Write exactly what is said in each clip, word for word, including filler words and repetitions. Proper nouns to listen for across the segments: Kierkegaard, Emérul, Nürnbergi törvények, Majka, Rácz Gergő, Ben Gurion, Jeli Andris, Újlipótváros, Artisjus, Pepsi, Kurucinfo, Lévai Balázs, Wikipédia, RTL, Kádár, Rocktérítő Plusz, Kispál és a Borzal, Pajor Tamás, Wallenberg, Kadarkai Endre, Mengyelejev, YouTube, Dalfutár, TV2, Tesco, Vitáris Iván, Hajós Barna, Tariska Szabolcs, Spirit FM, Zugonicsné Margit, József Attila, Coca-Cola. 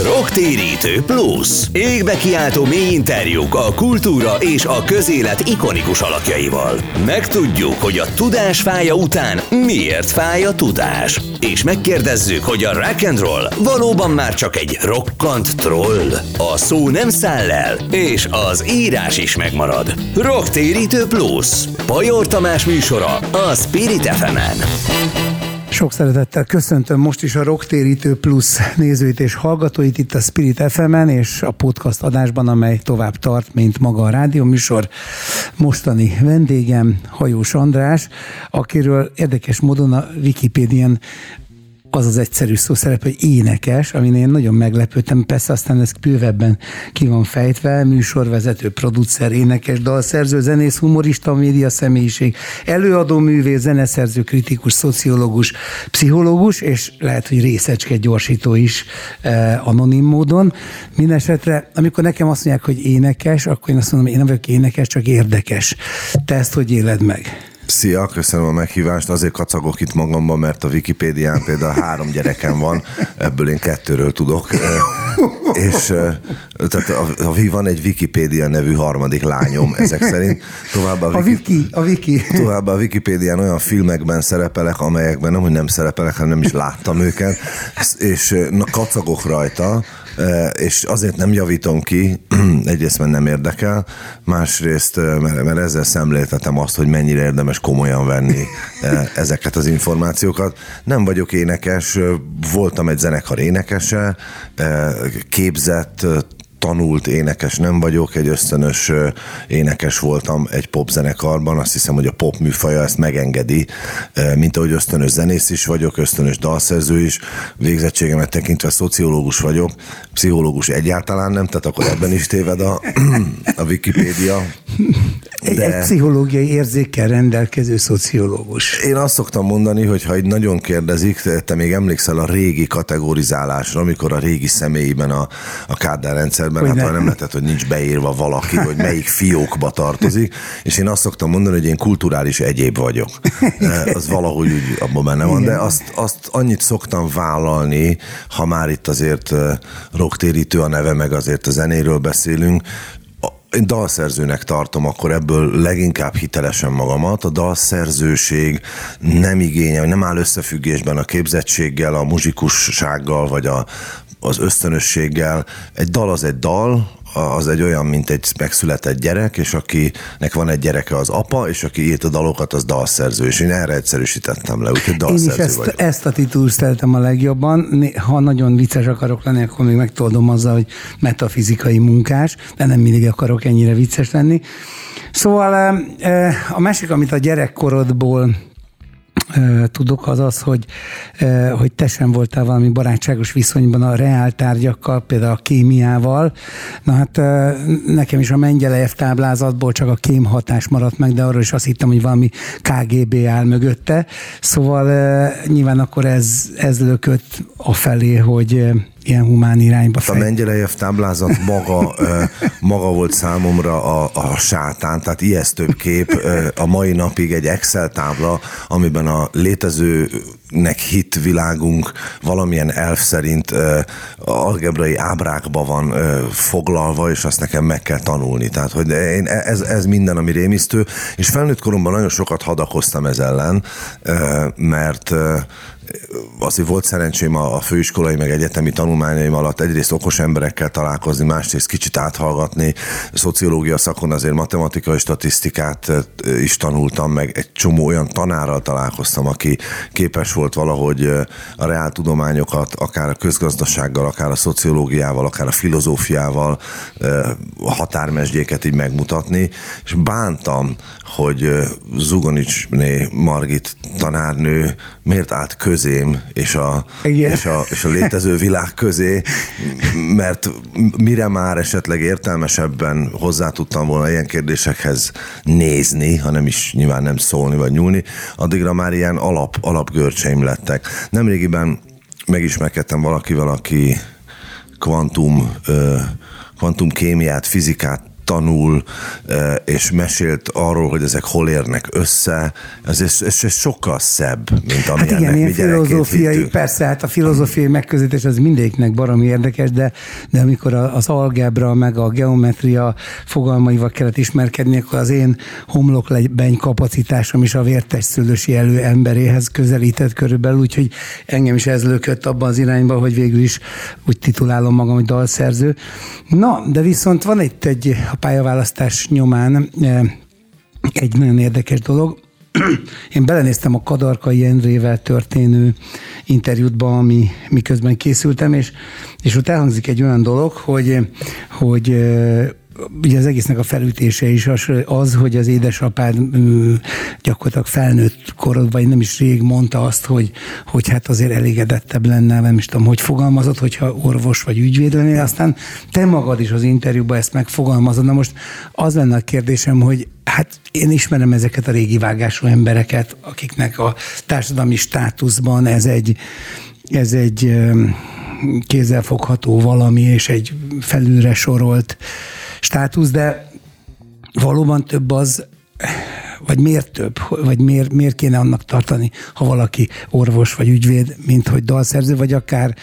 Rocktérítő Plusz. Égbe kiáltó mély interjúk a kultúra és a közélet ikonikus alakjaival. Megtudjuk, hogy a tudás fája után miért fáj a tudás. És megkérdezzük, hogy a rock and roll valóban már csak egy rokkant troll. A szó nem száll el, és az írás is megmarad. Rocktérítő Plusz. Pajor Tamás műsora a Spirit ef emen. Sok szeretettel köszöntöm most is a Rocktérítő Plusz nézőit és hallgatóit itt a Spirit ef emen és a podcast adásban, amely tovább tart, mint maga a rádióműsor. Mostani vendégem Hajós András, akiről érdekes módon a Wikipédián az az egyszerű szó szerep, hogy énekes, amin én nagyon meglepődtem, persze aztán ez bővebben ki van fejtve, műsorvezető, producer, énekes, dalszerző, zenész, humorista, média személyiség, előadó, művész, zeneszerző, kritikus, szociológus, pszichológus, és lehet, hogy részecske gyorsító is eh, anonim módon. Mindenesetre, amikor nekem azt mondják, hogy énekes, akkor én azt mondom, én nem vagyok énekes, csak érdekes. Te ezt hogy éled meg? Szia, köszönöm a meghívást. Azért kacagok itt magamban, mert a Wikipédián például három gyerekem van, ebből én kettőről tudok. És tehát a, a, van egy Wikipédia nevű harmadik lányom ezek szerint. Továbbá a, Wiki, a, Wiki, a Wiki. Továbbá a Wikipédián olyan filmekben szerepelek, amelyekben nem, hogy nem szerepelek, hanem nem is láttam őket. És na, kacagok rajta, és azért nem javítom ki, egyrészt mert nem érdekel, másrészt mert, mert ezzel szemléltetem azt, hogy mennyire érdemes komolyan venni ezeket az információkat. Nem vagyok énekes, voltam egy zenekar énekese, képzett, tanult énekes nem vagyok, egy ösztönös énekes voltam egy popzenekarban, azt hiszem, hogy a pop műfaja ezt megengedi, mint ahogy ösztönös zenész is vagyok, ösztönös dalszerző is, végzettségemet tekintve szociológus vagyok, pszichológus egyáltalán nem, tehát akkor ebben is téved a, a Wikipédia. De egy pszichológiai érzékkel rendelkező szociológus. Én azt szoktam mondani, hogy ha így nagyon kérdezik, te még emlékszel a régi kategorizálásra, amikor a régi személyben a, a Kádár rendszerben, hát nem lehetett, hogy nincs beírva valaki, hogy melyik fiókba tartozik, és én azt szoktam mondani, hogy én kulturális egyéb vagyok. Az valahogy úgy abban benne van, de azt, azt annyit szoktam vállalni, ha már itt azért rocktérítő a neve, meg azért a zenéről beszélünk, én dalszerzőnek tartom akkor ebből leginkább hitelesen magamat. A dalszerzőség nem igényel, nem áll összefüggésben a képzettséggel, a muzsikussággal, vagy a, az ösztönösséggel. Egy dal az egy dal, az egy olyan, mint egy megszületett gyerek, és akinek van egy gyereke az apa, és aki írt a dalokat, az dalszerző, és én erre egyszerűsítettem le, úgyhogy dalszerző vagyok. Én is ezt, ezt a titulust szeretem a legjobban. Ha nagyon vicces akarok lenni, akkor még megtoldom azzal, hogy metafizikai munkás, de nem mindig akarok ennyire vicces lenni. Szóval a másik, amit a gyerekkorodból tudok, az az, hogy, hogy te sem voltál valami barátságos viszonyban a reáltárgyakkal, például a kémiával. Na hát nekem is a Mengyelejev táblázatból csak a kém hatás maradt meg, de arról is azt hittem, hogy valami ká gé bé áll mögötte. Szóval nyilván akkor ez, ez lökött afelé, hogy ilyen humán irányba fej. A Mengyelejev táblázat maga, maga volt számomra a, a sátán, tehát ijesztőbb kép a mai napig egy Excel tábla, amiben a létezőnek hit világunk valamilyen elf szerint algebrai ábrákba van foglalva, és azt nekem meg kell tanulni. Tehát, hogy én, ez, ez minden, ami rémisztő, és felnőtt koromban nagyon sokat hadakoztam ez ellen, mert azért volt szerencsém a főiskolai meg egyetemi tanulmányaim alatt egyrészt okos emberekkel találkozni, másrészt kicsit áthallgatni. Szociológia szakon azért matematikai statisztikát is tanultam, meg egy csomó olyan tanárral találkoztam, aki képes volt valahogy a reáltudományokat, akár a közgazdasággal, akár a szociológiával, akár a filozófiával a határmesdjéket így megmutatni, és bántam, hogy Zugonicsné Margit tanárnő miért állt közém és a, és, a, és a létező világ közé, mert mire már esetleg értelmesebben hozzá tudtam volna ilyen kérdésekhez nézni, hanem is nyilván nem szólni vagy nyúlni, addigra már ilyen alap, alapgörcseim lettek. Nemrégiben megismerkedtem valakivel, aki kvantum, kvantum kémiát, fizikát tanul, és mesélt arról, hogy ezek hol érnek össze, ez, ez, ez sokkal szebb, mint ami hát ennek igen, mi filozófiai, hittük. Persze, hát a filozófiai megközelítés az mindegyiknek baromi érdekes, de, de amikor az algebra meg a geometria fogalmaival kellett ismerkedni, akkor az én homloklebeny kapacitásom is a vértes szülősi elő emberéhez közelített körülbelül, úgyhogy engem is ez lökött abban az irányba, hogy végül is úgy titulálom magam, hogy dalszerző. Na, de viszont van itt egy a pályaválasztás nyomán egy nagyon érdekes dolog. Én belenéztem a Kadarkai Endrével történő interjútba, ami miközben készültem, és, és ott elhangzik egy olyan dolog, hogy, hogy ugye az egésznek a felütése is az, hogy az édesapád gyakorlatilag felnőtt korodban nem is rég mondta azt, hogy, hogy hát azért elégedettebb lenne, nem is tudom, hogy fogalmazott, hogyha orvos vagy ügyvéd lennél, aztán te magad is az interjúban ezt megfogalmazod. Na most az lenne a kérdésem, hogy hát én ismerem ezeket a régi vágású embereket, akiknek a társadalmi státuszban ez egy, ez egy kézzelfogható valami, és egy felülre sorolt státusz, de valóban több az, vagy miért több, vagy miért, miért kéne annak tartani, ha valaki orvos vagy ügyvéd, mint hogy dalszerző, vagy akár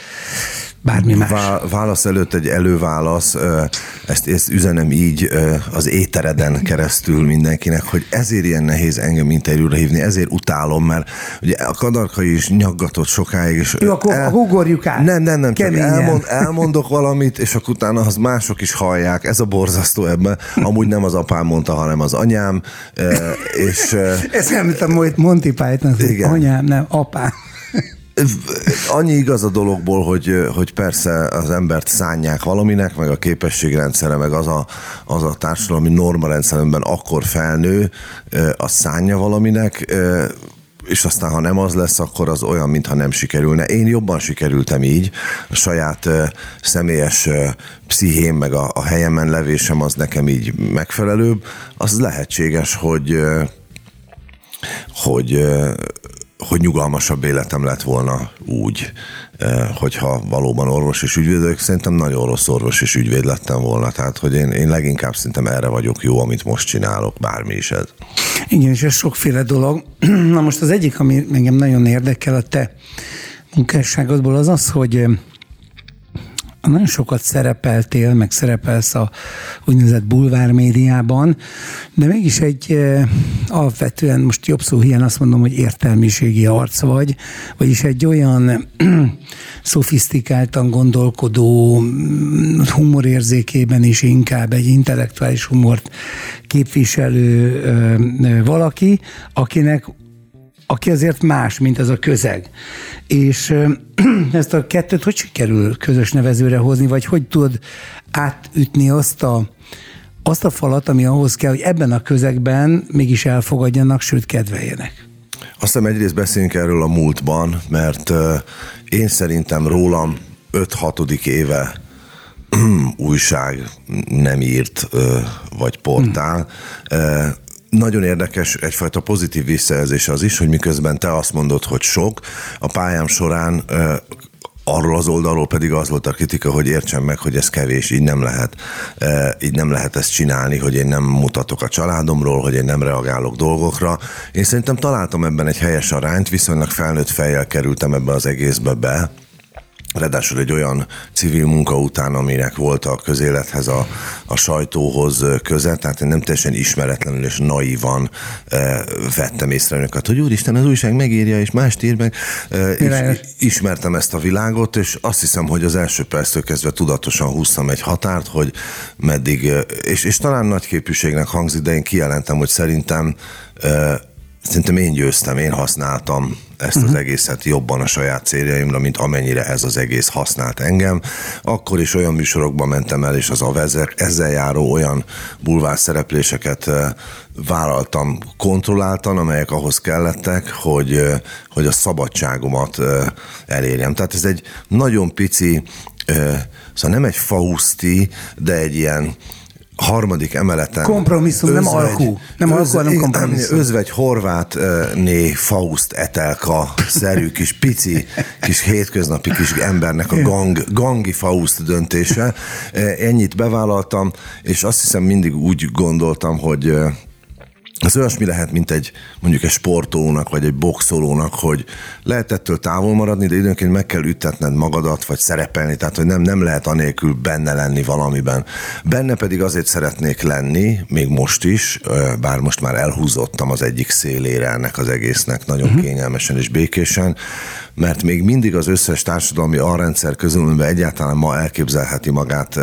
bármi más. Válasz előtt egy előválasz, ezt, ezt üzenem így az étereden keresztül mindenkinek, hogy ezért ilyen nehéz engem interjúra hívni, ezért utálom, mert ugye a Kadarkai is nyaggatott sokáig. És jó, akkor el... ugorjuk át. Nem, nem, nem, csak elmond, elmondok valamit, és akkor utána az mások is hallják. Ez a borzasztó ebben. Amúgy nem az apám mondta, hanem az anyám. És... ez nem, mint a Monty Python, anyám, nem, apám. Annyi igaz a dologból, hogy, hogy persze az embert szánják valaminek, meg a képességrendszere, meg az a, az a társadalmi normarendszerben akkor felnő, az szánja valaminek, és aztán, ha nem az lesz, akkor az olyan, mintha nem sikerülne. Én jobban sikerültem így. A saját uh, személyes uh, pszichém, meg a, a helyemen levésem az nekem így megfelelőbb. Az lehetséges, hogy uh, hogy uh, hogy nyugalmasabb életem lett volna úgy, hogyha valóban orvos és ügyvéd vagyok. Szerintem nagyon rossz orvos és ügyvéd lettem volna. Tehát, hogy én, én leginkább szerintem erre vagyok jó, amit most csinálok, bármi is ez. Igen, és ez sokféle dolog. Na most az egyik, ami engem nagyon érdekel a te munkásságodból, az az, hogy nagyon sokat szerepeltél, meg szerepelsz a úgynevezett bulvár médiában, de mégis egy alapvetően, most jobb szó hiány azt mondom, hogy értelmiségi arc vagy, vagyis egy olyan szofisztikáltan gondolkodó, humorérzékében is inkább egy intellektuális humort képviselő valaki, akinek aki azért más, mint ez a közeg. És ezt a kettőt hogy sikerül közös nevezőre hozni, vagy hogy tudod átütni azt a, azt a falat, ami ahhoz kell, hogy ebben a közegben mégis elfogadjanak, sőt kedveljenek? Azt hiszem egyrészt beszélünk erről a múltban, mert én szerintem rólam öt-hatodik éve újság nem írt, vagy portál, hmm. Nagyon érdekes egyfajta pozitív visszajelzés az is, hogy miközben te azt mondod, hogy sok, a pályám során e, arról az oldalról pedig az volt a kritika, hogy értsen meg, hogy ez kevés, így nem lehet. E, így nem lehet ezt csinálni, hogy én nem mutatok a családomról, hogy én nem reagálok dolgokra. Én szerintem találtam ebben egy helyes arányt, viszonylag felnőtt fejjel kerültem ebbe az egészbe be. Ráadásul egy olyan civil munka után, aminek volt a közélethez, a, a sajtóhoz köze, tehát én nem teljesen ismeretlenül és naívan e, vettem észre önöket, hogy úristen, az újság megírja, és mást ír meg. E, és ismertem ezt a világot, és azt hiszem, hogy az első perctől kezdve tudatosan húztam egy határt, hogy meddig, és, és talán nagy képűségnek hangzik, de én kijelentem, hogy szerintem e, Szerintem én győztem, én használtam ezt az egészet jobban a saját céljaimra, mint amennyire ez az egész használt engem. Akkor is olyan műsorokba mentem el, és az a vezek, ezzel járó olyan bulvár szerepléseket vállaltam kontrolláltan, amelyek ahhoz kellettek, hogy, hogy a szabadságomat elérjem. Tehát ez egy nagyon pici, szóval nem egy fauszti, de egy ilyen harmadik emeleten. Kompromisszum, özvegy, nem alkú. Nem alkú, hanem kompromisszum. Özvegy horvátné Faust Etelka-szerű kis pici, kis hétköznapi kis embernek a gang, gangi Faust döntése. Ennyit bevállaltam, és azt hiszem mindig úgy gondoltam, hogy az olyasmi lehet, mint egy mondjuk egy sportolónak, vagy egy boxolónak, hogy lehet ettől távol maradni, de időnként meg kell ütetned magadat, vagy szerepelni, tehát hogy nem, nem lehet anélkül benne lenni valamiben. Benne pedig azért szeretnék lenni, még most is, bár most már elhúzottam az egyik szélére ennek az egésznek, nagyon uh-huh. kényelmesen és békésen, mert még mindig az összes társadalmi alrendszer közül, amiben egyáltalán ma elképzelheti magát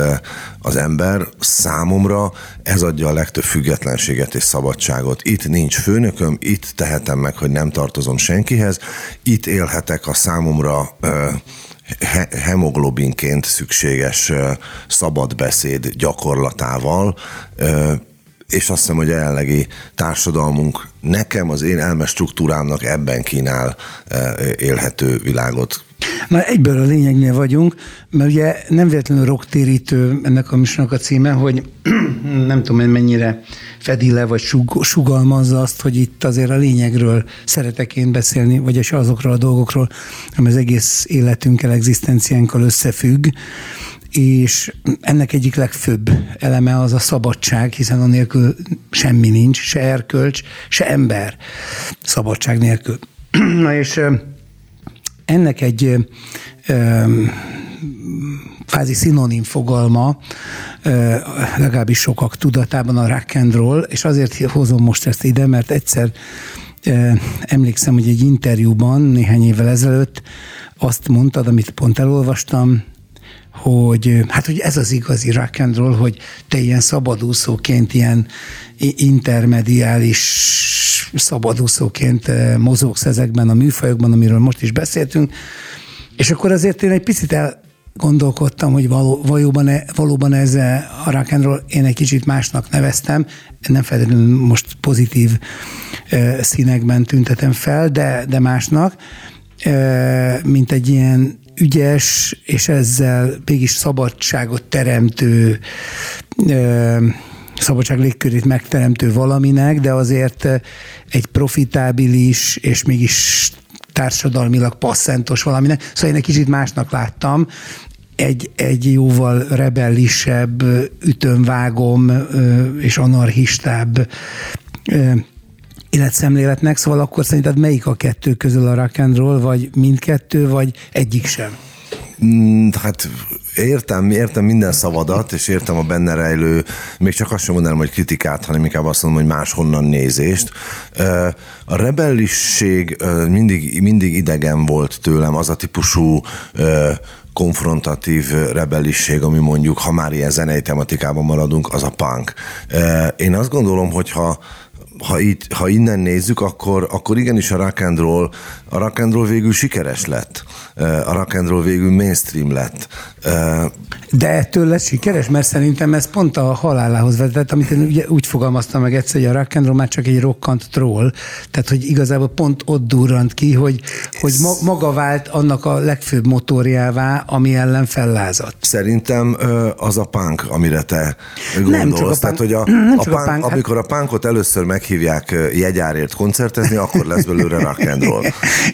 az ember, számomra ez adja a legtöbb függetlenséget és szabadságot. Itt nincs főnököm, itt tehetem meg, hogy nem tartozom senkihez, itt élhetek a számomra hemoglobinként szükséges szabad beszéd gyakorlatával, és azt hiszem, hogy a jelenlegi társadalmunk nekem, az én elme struktúrámnak ebben kínál élhető világot. Már egyből a lényegnél vagyunk, mert ugye nem véletlenül rocktérítő ennek a műsornak a címe, hogy nem tudom én mennyire fedi le, vagy sug- sugalmazza azt, hogy itt azért a lényegről szeretek én beszélni, vagyis azokról a dolgokról, ami az egész életünkkel, egzisztenciánkkal összefügg. És ennek egyik legfőbb eleme az a szabadság, hiszen anélkül semmi nincs, se erkölcs, se ember szabadság nélkül. Na és ennek egy kvázi szinonim fogalma, legalábbis sokak tudatában a rock and roll, és azért hozom most ezt ide, mert egyszer emlékszem, hogy egy interjúban néhány évvel ezelőtt azt mondtad, amit pont elolvastam, hogy hát, hogy ez az igazi rock and roll, hogy te ilyen szabadúszóként, ilyen intermediális szabadúszóként mozogsz ezekben a műfajokban, amiről most is beszéltünk, és akkor azért én egy picit elgondolkodtam, hogy való, valóban, valóban ez a rock and roll, én egy kicsit másnak neveztem, nem feltétlenül most pozitív színekben tüntetem fel, de, de másnak, mint egy ilyen ügyes, és ezzel mégis szabadságot teremtő, szabadság légkörét megteremtő valaminek, de azért egy profitábilis, és mégis társadalmilag passzentos valaminek. Szóval én egy kicsit másnak láttam, egy, egy jóval rebellisebb, ütönvágom, és anarchistább életszemléletnek, szóval akkor szerinted melyik a kettő közül a rock and roll, vagy mindkettő, vagy egyik sem? Hát értem, értem minden szavadat, és értem a benne rejlő, még csak azt sem mondanám, hogy kritikát, hanem inkább azt mondom, hogy máshonnan nézést. A rebellisség mindig, mindig idegen volt tőlem, az a típusú konfrontatív rebellisség, ami mondjuk, ha már ilyen zenei tematikában maradunk, az a punk. Én azt gondolom, hogyha Ha, itt, ha innen nézzük, akkor, akkor igenis a rock and roll, a rock and roll végül sikeres lett. A rock and roll végül mainstream lett. De ettől lett sikeres? Mert szerintem ez pont a halálához vezetett, amit én ugye úgy fogalmaztam meg egyszer, hogy a rock and roll már csak egy rokkant troll. Tehát, hogy igazából pont ott durrant ki, hogy, hogy maga vált annak a legfőbb motorjává, ami ellen fellázadt. Szerintem az a punk, amire te gondolsz. Tehát, hogy a, a punk, amikor a punkot először meg hívják jegyárért koncertezni, akkor lesz belőle rock and roll.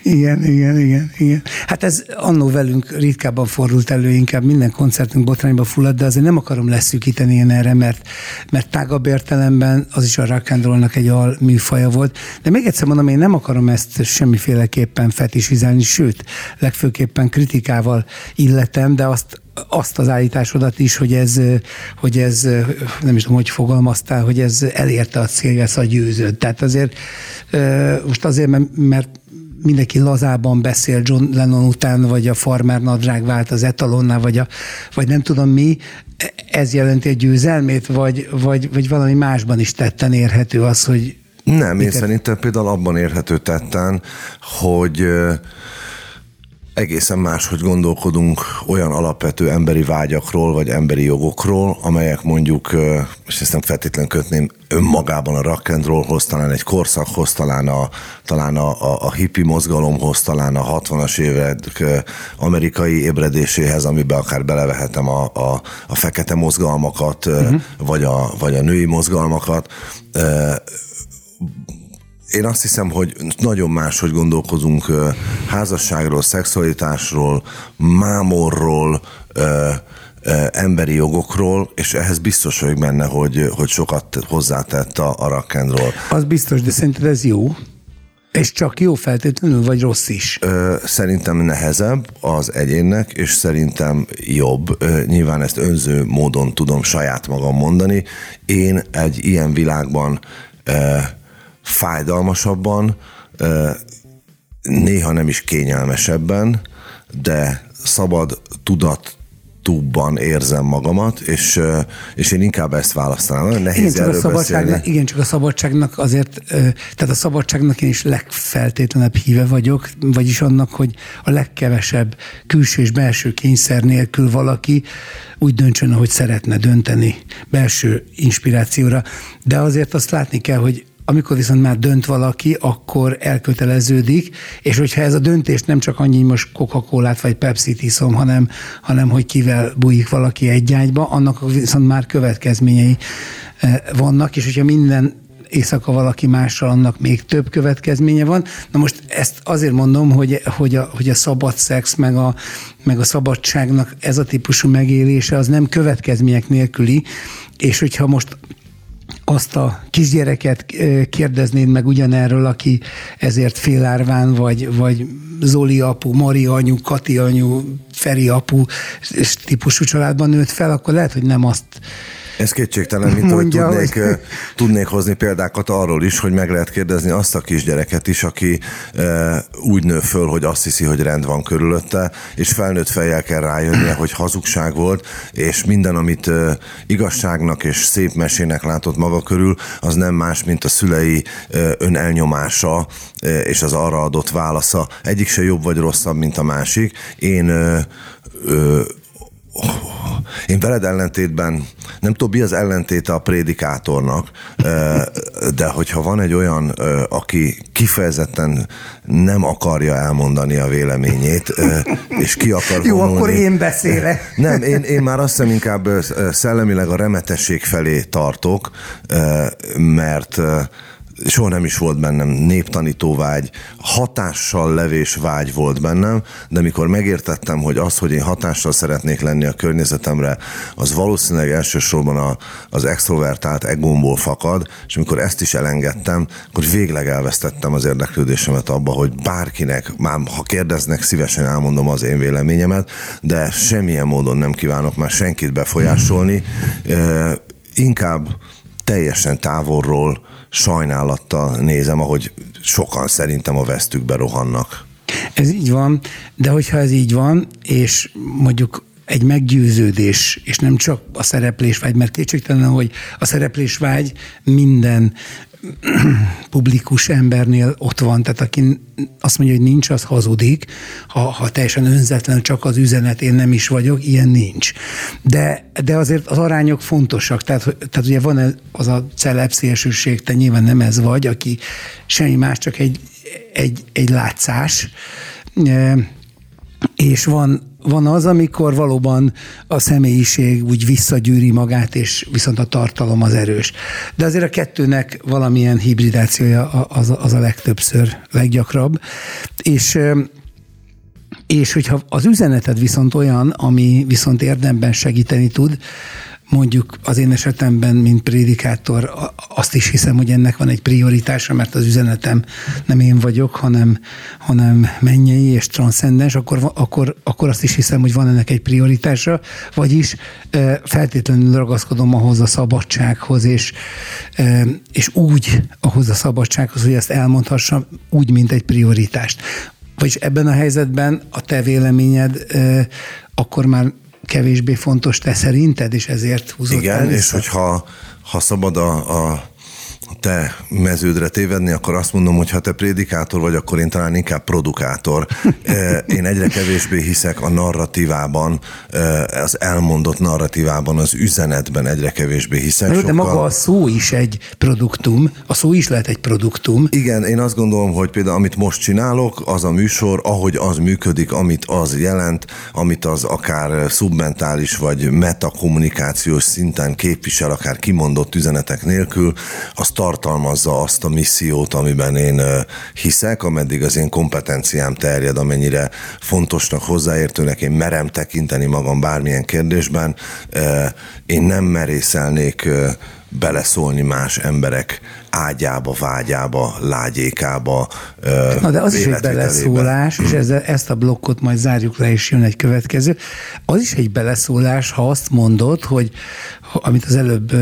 Igen, igen, igen, igen. Hát ez annó velünk ritkábban fordult elő, inkább minden koncertünk botrányba fulladt, de azért nem akarom leszűkíteni én erre, mert, mert tágabb értelemben az is a rock and rollnak egy alműfaja volt. De még egyszer mondom, én nem akarom ezt semmiféleképpen fetisizálni, sőt, legfőképpen kritikával illetem, de azt azt az állításodat is, hogy ez, hogy ez, nem is tudom, hogy fogalmaztál, hogy ez elérte a célját, a győzőt. Tehát azért, most azért, mert mindenki lazában beszél John Lennon után, vagy a farmer nadrág vált az etalonnál, vagy, a, vagy nem tudom mi, ez jelenti a győzelmét, vagy, vagy, vagy valami másban is tetten érhető az, hogy... Nem, én szerintem például abban érhető tetten, hogy... egészen máshogy gondolkodunk olyan alapvető emberi vágyakról, vagy emberi jogokról, amelyek mondjuk, és ezt nem feltétlenül kötném önmagában a rock and rollhoz, talán egy korszakhoz, talán a, talán a, a, a hippi mozgalomhoz, talán a hatvanas évek amerikai ébredéséhez, amiben akár belevehetem a, a, a fekete mozgalmakat, uh-huh. vagy, a, vagy a női mozgalmakat. Én azt hiszem, hogy nagyon máshogy gondolkozunk házasságról, szexualitásról, mámorról, emberi jogokról, és ehhez biztos vagyok benne, hogy, hogy sokat hozzátett a, a rock and roll. Az biztos, de szerinted ez jó? És csak jó feltétlenül, vagy rossz is? Szerintem nehezebb az egyénnek, és szerintem jobb. Nyilván ezt önző módon tudom saját magam mondani. Én egy ilyen világban fájdalmasabban, néha nem is kényelmesebben, de szabad tudatúbban érzem magamat, és, és én inkább ezt választanám. Nagyon nehéz igen, erről beszélni. Igen, csak a szabadságnak azért, tehát a szabadságnak én is legfeltétlenebb híve vagyok, vagyis annak, hogy a legkevesebb külső és belső kényszer nélkül valaki úgy döntsön, ahogy szeretne dönteni belső inspirációra. De azért azt látni kell, hogy amikor viszont már dönt valaki, akkor elköteleződik, és hogyha ez a döntés nem csak annyi, most Coca-Colát vagy Pepsit iszom, hanem, hanem hogy kivel bújik valaki egy ágyba, annak viszont már következményei vannak, és hogyha minden éjszaka valaki mással, annak még több következménye van. Na most ezt azért mondom, hogy, hogy, a, hogy a szabad szex, meg a, meg a szabadságnak ez a típusú megélése, az nem következmények nélküli, és hogyha most azt a kisgyereket kérdeznéd meg ugyanerről, aki ezért félárván, vagy, vagy Zoli apu, Mari anyu, Kati anyu, Feri apu és típusú családban nőtt fel, akkor lehet, hogy nem azt ez kétségtelen, mint mondja, hogy tudnék, hogy... tudnék hozni példákat arról is, hogy meg lehet kérdezni azt a kisgyereket is, aki e, úgy nő föl, hogy azt hiszi, hogy rend van körülötte, és felnőtt fejjel kell rájönnie, hogy hazugság volt, és minden, amit e, igazságnak és szép mesének látott maga körül, az nem más, mint a szülei e, önelnyomása e, és az arra adott válasza. Egyik se jobb vagy rosszabb, mint a másik. Én... E, e, Én veled ellentétben, nem tudom, mi az ellentéte a prédikátornak, de hogyha van egy olyan, aki kifejezetten nem akarja elmondani a véleményét, és ki akar vonulni. Jó, akkor én beszélek. Nem, én, én már azt hiszem inkább szellemileg a remetesség felé tartok, mert soha nem is volt bennem néptanító vágy, hatással levés vágy volt bennem, de mikor megértettem, hogy az, hogy én hatással szeretnék lenni a környezetemre, az valószínűleg elsősorban a, az extrovertált egómból fakad, és amikor ezt is elengedtem, akkor végleg elvesztettem az érdeklődésemet abba, hogy bárkinek, már ha kérdeznek, szívesen elmondom az én véleményemet, de semmilyen módon nem kívánok már senkit befolyásolni, eh, inkább teljesen távolról sajnálattal nézem, ahogy sokan szerintem a vesztükbe rohannak. Ez így van, de hogyha ez így van, és mondjuk egy meggyőződés, és nem csak a szereplésvágy, mert kétségtelen, hogy a szereplésvágy minden publikus embernél ott van, tehát aki azt mondja, hogy nincs, az hazudik, ha, ha teljesen önzetlen, csak az üzenet, én nem is vagyok, ilyen nincs. De, de azért az arányok fontosak, tehát, tehát ugye van az a celeb szélsőség, te nyilván nem ez vagy, aki semmi más, csak egy, egy, egy látszás, és van Van az, amikor valóban a személyiség úgy visszagyűri magát, és viszont a tartalom az erős. De azért a kettőnek valamilyen hibridációja az, az a legtöbbször, leggyakrabb. És, és hogyha az üzeneted viszont olyan, ami viszont érdemben segíteni tud, mondjuk az én esetemben, mint prédikátor, azt is hiszem, hogy ennek van egy prioritása, mert az üzenetem nem én vagyok, hanem, hanem mennyei és transzcendens, akkor, akkor, akkor azt is hiszem, hogy van ennek egy prioritása, vagyis feltétlenül ragaszkodom ahhoz a szabadsághoz, és, és úgy ahhoz a szabadsághoz, hogy ezt elmondhassam, úgy, mint egy prioritást. Vagyis ebben a helyzetben a te véleményed akkor már kevésbé fontos te szerinted, és ezért húzott el vissza. Igen, és hogyha ha szabad a, a te meződre tévedni, akkor azt mondom, hogy ha te prédikátor vagy, akkor én talán inkább produkátor. Én egyre kevésbé hiszek a narratívában, az elmondott narratívában, az üzenetben egyre kevésbé hiszek. De sokkal... maga a szó is egy produktum, a szó is lehet egy produktum. Igen, én azt gondolom, hogy például amit most csinálok, az a műsor, ahogy az működik, amit az jelent, amit az akár szubmentális vagy metakommunikációs szinten képvisel, akár kimondott üzenetek nélkül, az tartalmazza azt a missziót, amiben én hiszek, ameddig az én kompetenciám terjed, amennyire fontosnak, hozzáértőnek, én merem tekinteni magam bármilyen kérdésben, én nem merészelnék beleszólni más emberek ágyába, vágyába, lágyékába. Na de az is egy beleszólás, és ezzel, ezt a blokkot majd zárjuk le, és jön egy következő. Az is egy beleszólás, ha azt mondod, hogy amit az előbb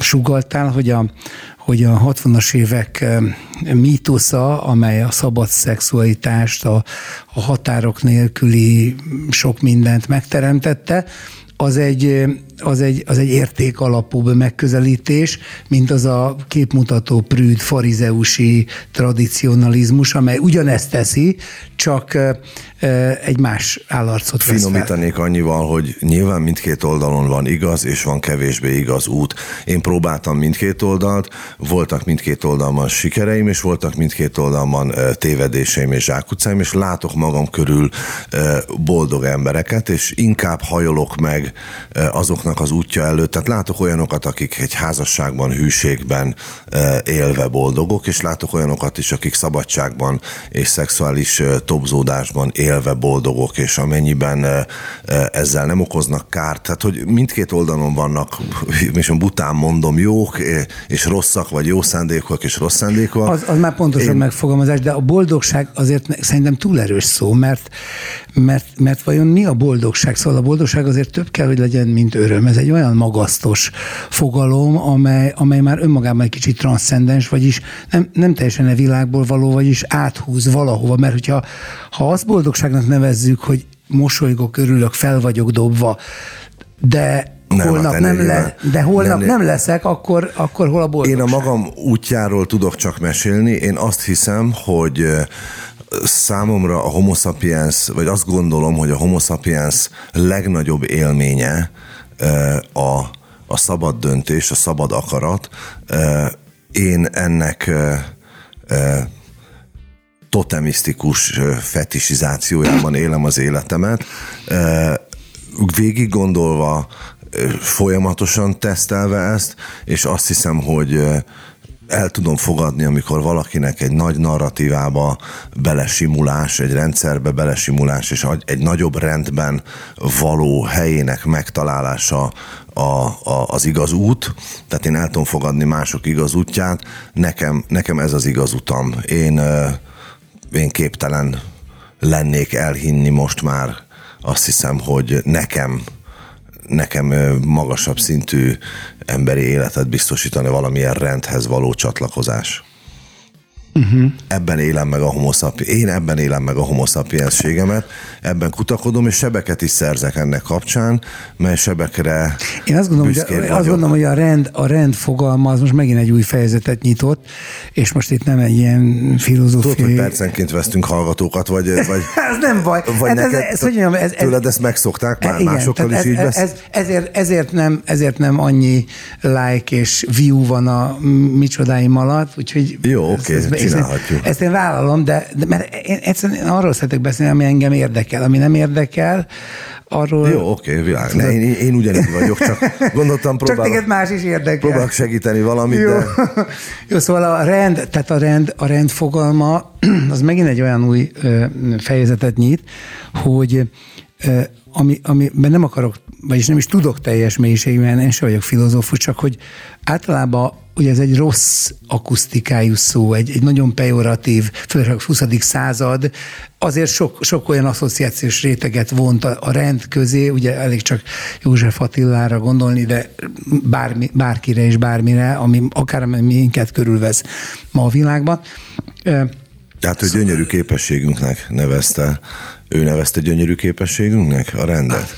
sugaltál, hogy a, hogy a hatvanas évek mítosza, amely a szabad szexualitást, a, a határok nélküli sok mindent megteremtette, Az egy, az, egy, az egy érték alapú megközelítés, mint az a képmutató prűd farizeusi tradicionalizmus, amely ugyanezt teszi, csak egy más állarcot vesz fel. Finomítanék annyival, hogy nyilván mindkét oldalon van igaz, és van kevésbé igaz út. Én próbáltam mindkét oldalt, voltak mindkét oldalban sikereim, és voltak mindkét oldalban tévedéseim és zsákutcáim, és látok magam körül boldog embereket, és inkább hajolok meg azoknak az útja előtt. Tehát látok olyanokat, akik egy házasságban, hűségben élve boldogok, és látok olyanokat is, akik szabadságban és szexuális tobzódásban élve boldogok, és amennyiben ezzel nem okoznak kárt. Tehát, hogy mindkét oldalon vannak, és bután mondom, jók és rosszak, vagy jó szándékok és rossz szándékok. Az, az már pontosan Én... megfogalmazás, de a boldogság azért szerintem túl erős szó, mert, mert, mert vajon mi a boldogság? Szóval a boldogság azért több kell, hogy legyen, mint öröm. Ez egy olyan magasztos fogalom, amely, amely már önmagában egy kicsit transzcendens, vagyis nem, nem teljesen a világból való, vagyis áthúz valahova, mert hogyha ha azt boldogságnak nevezzük, hogy mosolygok, örülök, fel vagyok dobva, de Nem, holnap hát nem le, de holnap nem, nem leszek, akkor, akkor hol a boldogság? Én a magam útjáról tudok csak mesélni. Én azt hiszem, hogy számomra a homo sapiens, vagy azt gondolom, hogy a homo sapiens legnagyobb élménye a, a szabad döntés, a szabad akarat. Én ennek totemisztikus fetisizációjában élem az életemet. Végig gondolva, folyamatosan tesztelve ezt, és azt hiszem, hogy el tudom fogadni, amikor valakinek egy nagy narratívába belesimulás, egy rendszerbe belesimulás, és egy nagyobb rendben való helyének megtalálása a, a, az igaz út. Tehát én el tudom fogadni mások igaz útját. Nekem, nekem ez az igaz utam. Én, én képtelen lennék elhinni most már. Azt hiszem, hogy nekem nekem magasabb szintű emberi életet biztosítani valamilyen rendhez való csatlakozás. Uh-huh. Ebben élem meg a homo sapiens, én ebben élem meg a homo sapiensségemet, ebben kutakodom, és sebeket is szerzek ennek kapcsán, mert sebekre Én azt gondolom, hogy a, azt gondolom, hogy a rend, a rend fogalma az most megint egy új fejezetet nyitott, és most itt nem egy ilyen filozófiai... Tudod, hogy percenként vesztünk hallgatókat, vagy... vagy ez nem baj. Vagy hát neked, ez, ez, mondjam, ez, tőled ezt megszokták már, igen, másokkal is ez, így ez, ez, ezért, ezért, nem, ezért nem annyi like és view van a micsodáim alatt, úgyhogy... Jó, oké. Okay. Ezt én vállalom, de, de mert én egyszerűen arról szeretek beszélni, ami engem érdekel. Ami nem érdekel, arról... Jó, oké, okay, világ. Ne, én, én ugyanígy vagyok, csak gondoltam, próbálok... Csak téged más is érdekel. Próbálok segíteni valamit, Jó. de... Jó, szóval a rend, tehát a rend, a rend fogalma, az megint egy olyan új fejezetet nyit, hogy... Ami, amiben nem akarok, vagyis nem is tudok teljes mélységben, én sem vagyok filozófus, csak hogy általában ugye ez egy rossz akusztikájú szó, egy, egy nagyon pejoratív, főleg a huszadik század, azért sok, sok olyan asszociációs réteget vont a, a rend közé, ugye elég csak József Attilára gondolni, de bármi, bárkire és bármire, ami akár minket körülvesz ma a világban. Tehát, hogy szóval... gyönyörű képességünknek nevezte Ő nevezte gyönyörű képességünknek a rendet?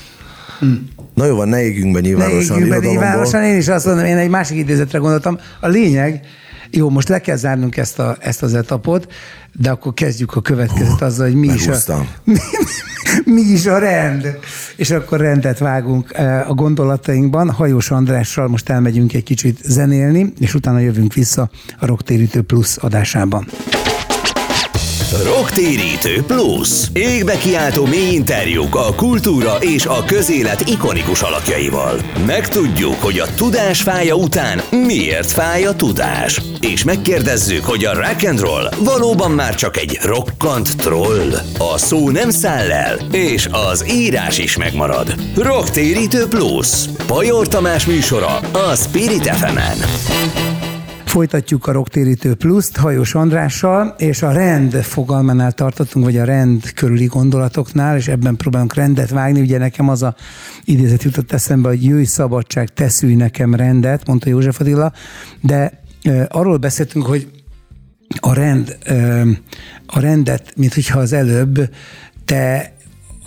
Mm. Na jó, van, ne égünk be nyilvánosan irodalomból. Ne égünk be nyilvánosan, én is azt mondom, én egy másik idézetre gondoltam. A lényeg, Jó, most le kell zárnunk ezt, a, ezt az etapot, de akkor kezdjük a következőt azzal, hogy mi is a, mi, mi is a rend. És akkor rendet vágunk a gondolatainkban. Hajós Andrással most elmegyünk egy kicsit zenélni, és utána jövünk vissza a Rocktérítő Plusz adásában. Rocktérítő Plusz. Égbe kiáltó mély interjúk a kultúra és a közélet ikonikus alakjaival. Megtudjuk, hogy a tudás fája után miért fáj a tudás. És megkérdezzük, hogy a rock and roll valóban már csak egy rokkant troll. A szó nem száll el, és az írás is megmarad. Rocktérítő Plusz. Pajor Tamás műsora a Spirit ef emen. Folytatjuk a Rocktérítő Pluszt Hajós Andrással, és a rend fogalmánál tartottunk, vagy a rend körüli gondolatoknál, és ebben próbálunk rendet vágni. Ugye nekem az a idézet jutott eszembe, hogy jöjj szabadság, te szülj nekem rendet, mondta József Attila, de e, arról beszéltünk, hogy a, rend, e, a rendet, mint hogyha az előbb te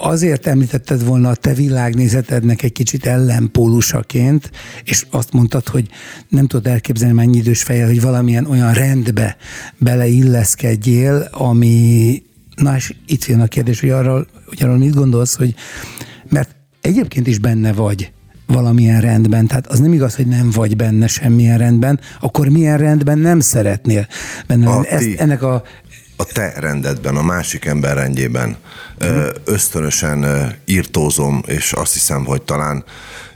azért említetted volna a te világnézetednek egy kicsit ellenpólusaként, és azt mondtad, hogy nem tudod elképzelni mennyi idős fejjel, hogy valamilyen olyan rendbe beleilleszkedjél, ami... Na és itt jön a kérdés, hogy arról, hogy arról mit gondolsz, hogy... Mert egyébként is benne vagy valamilyen rendben, tehát az nem igaz, hogy nem vagy benne semmilyen rendben, akkor milyen rendben nem szeretnél benne lenni. Ezt, ennek a... a te rendedben, a másik ember rendjében ösztönösen irtózom, és azt hiszem, hogy talán,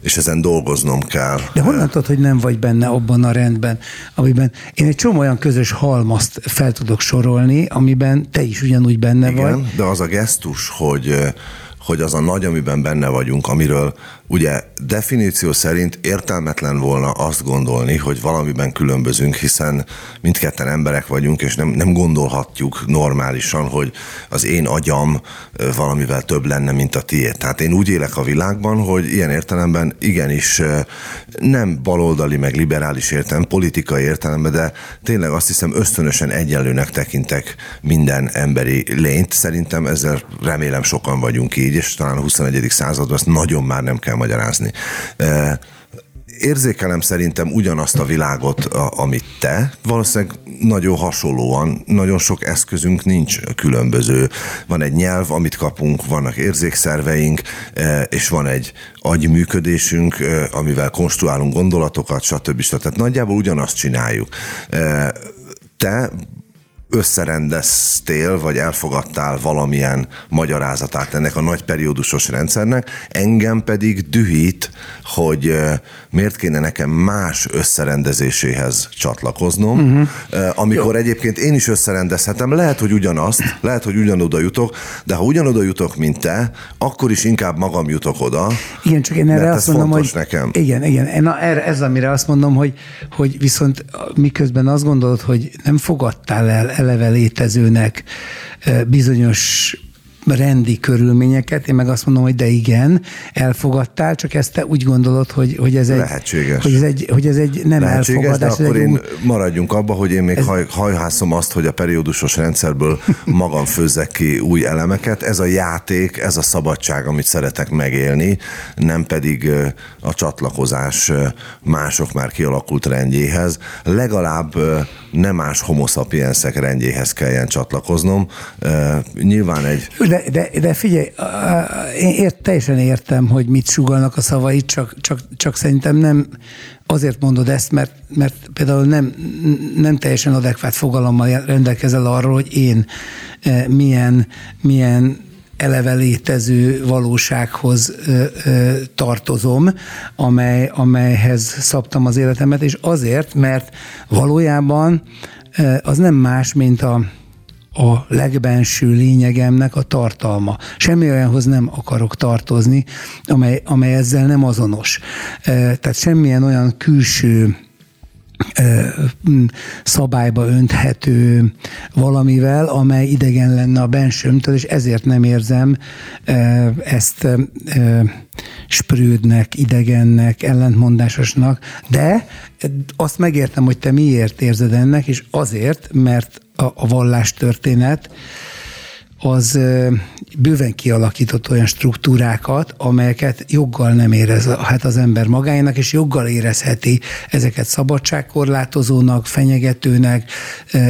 és ezen dolgoznom kell. De honnan tudod, hogy nem vagy benne abban a rendben, amiben én egy csomó olyan közös halmazt fel tudok sorolni, amiben te is ugyanúgy benne igen, vagy. Igen, de az a gesztus, hogy, hogy az a nagy, amiben benne vagyunk, amiről ugye definíció szerint értelmetlen volna azt gondolni, hogy valamiben különbözünk, hiszen mindketten emberek vagyunk, és nem, nem gondolhatjuk normálisan, hogy az én agyam valamivel több lenne, mint a tiéd. Tehát én úgy élek a világban, hogy ilyen értelemben igenis nem baloldali, meg liberális értelem, politikai értelemben, de tényleg azt hiszem ösztönösen egyenlőnek tekintek minden emberi lényt. Szerintem ezzel remélem sokan vagyunk így, és talán a huszonegyedik században ezt nagyon már nem kell magyarázni. Érzékelem szerintem ugyanazt a világot, amit te. Valószínűleg nagyon hasonlóan, nagyon sok eszközünk nincs különböző. Van egy nyelv, amit kapunk, vannak érzékszerveink, és van egy agyműködésünk, amivel konstruálunk gondolatokat, stb. stb. Tehát nagyjából ugyanazt csináljuk. Te összerendeztél, vagy elfogadtál valamilyen magyarázatát ennek a nagy periódusos rendszernek, engem pedig dühít, hogy miért kéne nekem más összerendezéséhez csatlakoznom, uh-huh. amikor Jó. egyébként én is összerendezhetem, lehet, hogy ugyanazt, lehet, hogy ugyanoda jutok, de ha ugyanoda jutok, mint te, akkor is inkább magam jutok oda. Igen, csak én erre azt mondom, hogy... nekem. Igen, igen. Na, ez amire azt mondom, hogy, hogy viszont miközben azt gondolod, hogy nem fogadtál el eleve létezőnek bizonyos rendi körülményeket. Én meg azt mondom, hogy de igen, elfogadtál, csak ezt te úgy gondolod, hogy, hogy ez egy... Lehetséges. Hogy ez egy, hogy ez egy nem lehetséges, elfogadás. De akkor én, úgy... maradjunk abba, hogy én még ez... haj, hajhászom azt, hogy a periódusos rendszerből magam főzzek ki új elemeket. Ez a játék, ez a szabadság, amit szeretek megélni, nem pedig a csatlakozás mások már kialakult rendjéhez. Legalább nem más homo sapienszek rendjéhez kelljen csatlakoznom. Nyilván egy... De, de, de figyelj, én ért, teljesen értem, hogy mit sugallnak a szavait, csak, csak, csak szerintem nem azért mondod ezt, mert, mert például nem, nem teljesen adekvát fogalommal rendelkezel arról, hogy én milyen, milyen eleve létező valósághoz ö, ö, tartozom, amely, amelyhez szabtam az életemet, és azért, mert valójában az nem más, mint a a legbenső lényegemnek a tartalma. Semmi olyanhoz nem akarok tartozni, amely, amely ezzel nem azonos. Tehát semmilyen olyan külső szabályba önthető valamivel, amely idegen lenne a bensőmtől, és ezért nem érzem ezt sprődnek, idegennek, ellentmondásosnak, de azt megértem, hogy te miért érzed ennek, és azért, mert a, a vallástörténet az bőven kialakított olyan struktúrákat, amelyeket joggal nem érez hát az ember magáénak, és joggal érezheti ezeket szabadságkorlátozónak, fenyegetőnek,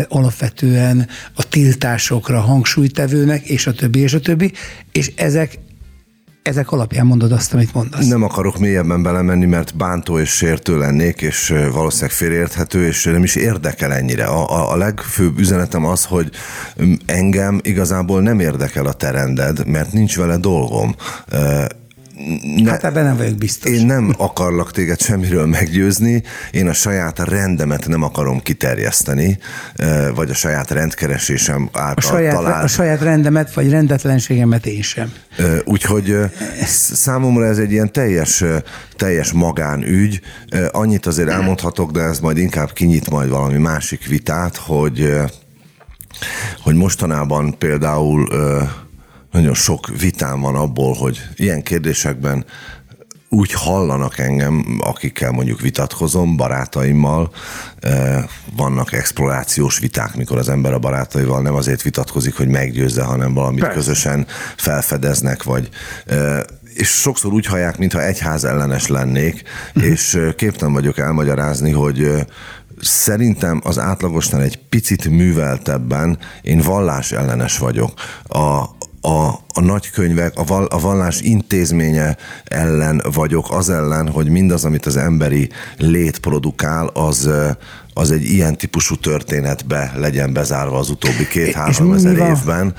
alapvetően a tiltásokra hangsúlytevőnek, és a többi, és a többi, és ezek Ezek alapján mondod azt, amit mondasz. Nem akarok mélyebben belemenni, mert bántó és sértő lennék, és valószínűleg félreérthető, és nem is érdekel ennyire. A, a, a legfőbb üzenetem az, hogy engem igazából nem érdekel a terended, mert nincs vele dolgom. Ne, hát ebben nem vagyok biztos. Én nem akarlak téged semmiről meggyőzni, én a saját rendemet nem akarom kiterjeszteni, vagy a saját rendkeresésem által a saját, talált. A saját rendemet, vagy rendetlenségemet én sem. Úgyhogy számomra ez egy ilyen teljes, teljes magánügy. Annyit azért elmondhatok, de ez majd inkább kinyit majd valami másik vitát, hogy, hogy mostanában például... Nagyon sok vitám van abból, hogy ilyen kérdésekben úgy hallanak engem, akikkel mondjuk vitatkozom, barátaimmal. Vannak explorációs viták, mikor az ember a barátaival nem azért vitatkozik, hogy meggyőzze, hanem valamit Persze. közösen felfedeznek, vagy... És sokszor úgy hallják, mintha egyház ellenes lennék, és képtelen vagyok elmagyarázni, hogy... Szerintem az átlagosnál egy picit műveltebben én vallás ellenes vagyok. A, a, a nagykönyvek, a, val, a vallás intézménye ellen vagyok, az ellen, hogy mindaz, amit az emberi lét produkál, az, az egy ilyen típusú történetbe legyen bezárva az utóbbi két-három ezer évben.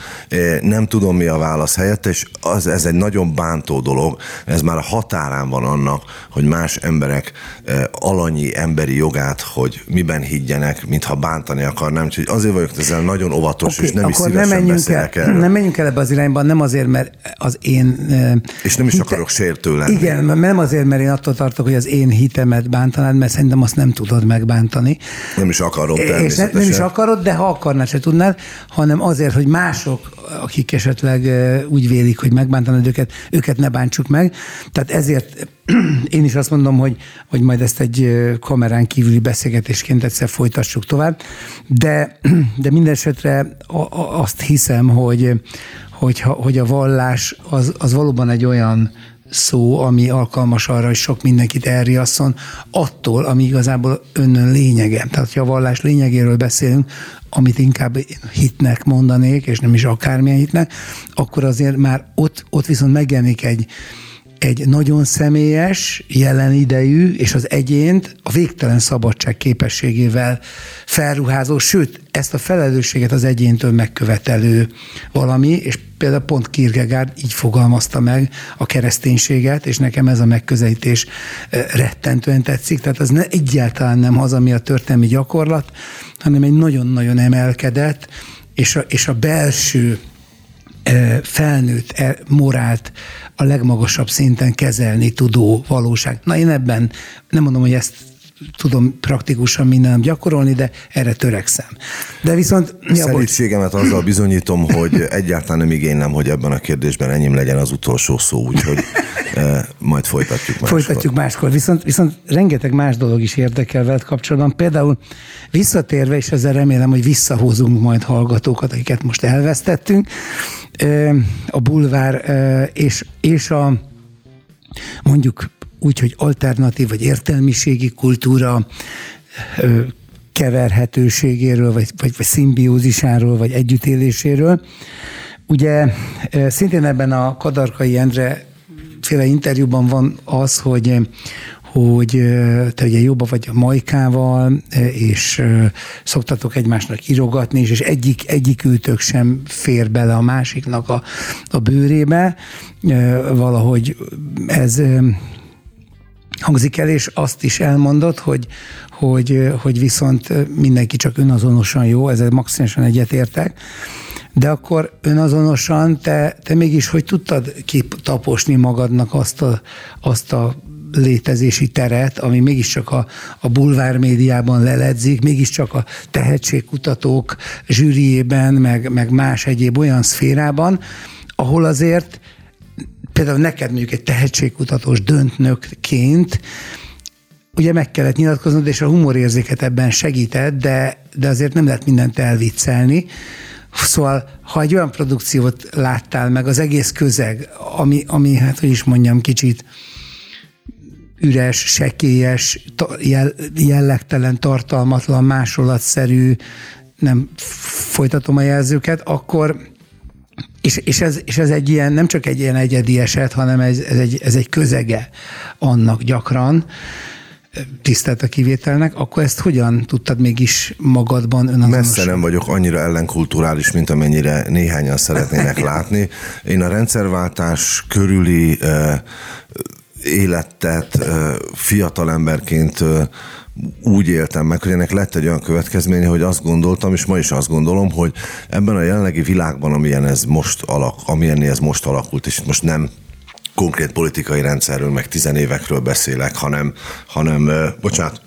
Nem tudom, mi a válasz helyett, és az, ez egy nagyon bántó dolog. Ez már a határán van annak, hogy más emberek alanyi emberi jogát, hogy miben higgyenek, mintha bántani akarnám. Úgyhogy azért vagyok ezzel nagyon óvatos, okay, és nem is szívesen beszélek el. Nem menjünk el ebbe az irányba, nem azért, mert az én... És nem is hite... akarok sértő lenni. Igen, nem azért, mert én attól tartok, hogy az én hitemet bántanád, mert szerintem azt nem tudod megbántani. Nem is akarom természetesen. Nem, nem is akarod, de ha akarnád, se tudnád, hanem azért, hogy mások, akik esetleg úgy vélik, hogy megbántanod őket, őket ne bántsuk meg. Tehát ezért én is azt mondom, hogy, hogy majd ezt egy kamerán kívüli beszélgetésként egyszer folytassuk tovább, de, de mindesetre azt hiszem, hogy, hogy, hogy a vallás az, az valóban egy olyan szó, ami alkalmas arra, hogy sok mindenkit elriasszon attól, ami igazából önnön lényege. Tehát, ha a vallás lényegéről beszélünk, amit inkább hitnek mondanék, és nem is akármilyen hitnek, akkor azért már ott, ott viszont megjelenik egy, egy nagyon személyes, jelenidejű, és az egyént a végtelen szabadság képességével felruházó, sőt, ezt a felelősséget az egyéntől megkövetelő valami, és például pont Kierkegaard így fogalmazta meg a kereszténységet, és nekem ez a megközelítés rettentően tetszik, tehát az ne, egyáltalán nem az, ami a történelmi gyakorlat, hanem egy nagyon-nagyon emelkedett, és a, és a belső felnőtt morált a legmagasabb szinten kezelni tudó valóság. Na én ebben nem mondom, hogy ezt tudom praktikusan minden gyakorolni, de erre törekszem. De viszont... Szelídségemet azzal bizonyítom, hogy egyáltalán nem igénylem, hogy ebben a kérdésben enyém legyen az utolsó szó, úgyhogy eh, majd folytatjuk máskor. Folytatjuk máskor, viszont, viszont rengeteg más dolog is érdekel veled kapcsolatban. Például visszatérve, és ezzel remélem, hogy visszahozunk majd hallgatókat, akiket most elvesztettünk, a bulvár és, és a mondjuk úgy, hogy alternatív vagy értelmiségi kultúra ö, keverhetőségéről, vagy, vagy, vagy szimbiózisáról, vagy együttéléséről. Ugye ö, szintén ebben a Kadarkai Endre féle interjúban van az, hogy, hogy te ugye jobban vagy a Majkával, és ö, szoktatok egymásnak írogatni, és egyik, egyik ültök sem fér bele a másiknak a, a bőrébe. Ö, valahogy ez... Ö, hangzik el, és azt is elmondott, hogy, hogy, hogy viszont mindenki csak önazonosan jó, ezzel maximálisan egyetértek, de akkor önazonosan te, te mégis hogy tudtad kitaposni magadnak azt a, azt a létezési teret, ami mégiscsak a, a bulvár médiában leledzik, mégiscsak a tehetségkutatók zsűriében, meg, meg más egyéb olyan szférában, ahol azért például neked mondjuk egy tehetségkutatós döntnökként ugye meg kellett nyilatkoznod, és a humorérzéket ebben segített, de, de azért nem lehet mindent elviccelni, Szóval, ha egy olyan produkciót láttál meg, az egész közeg, ami, ami hát, hogy is mondjam, kicsit üres, sekélyes, jellegtelen, tartalmatlan, másolatszerű, nem folytatom a jelzőket, akkor, és, és, ez, és ez egy ilyen, nem csak egy ilyen egyedi eset, hanem ez, ez, egy, ez egy közege annak gyakran, tisztelt a kivételnek, akkor ezt hogyan tudtad mégis magadban önazonosítani? Messze nem vagyok annyira ellenkulturális, mint amennyire néhányan szeretnének látni. Én a rendszerváltás körüli eh, életet eh, fiatalemberként eh, úgy éltem meg, hogy ennek lett egy olyan következménye, hogy azt gondoltam, és ma is azt gondolom, hogy ebben a jelenlegi világban, amilyen ez most alak, amilyen ez most alakult, és most nem konkrét politikai rendszerről, meg tizenévekről beszélek, hanem, hanem bocsánat,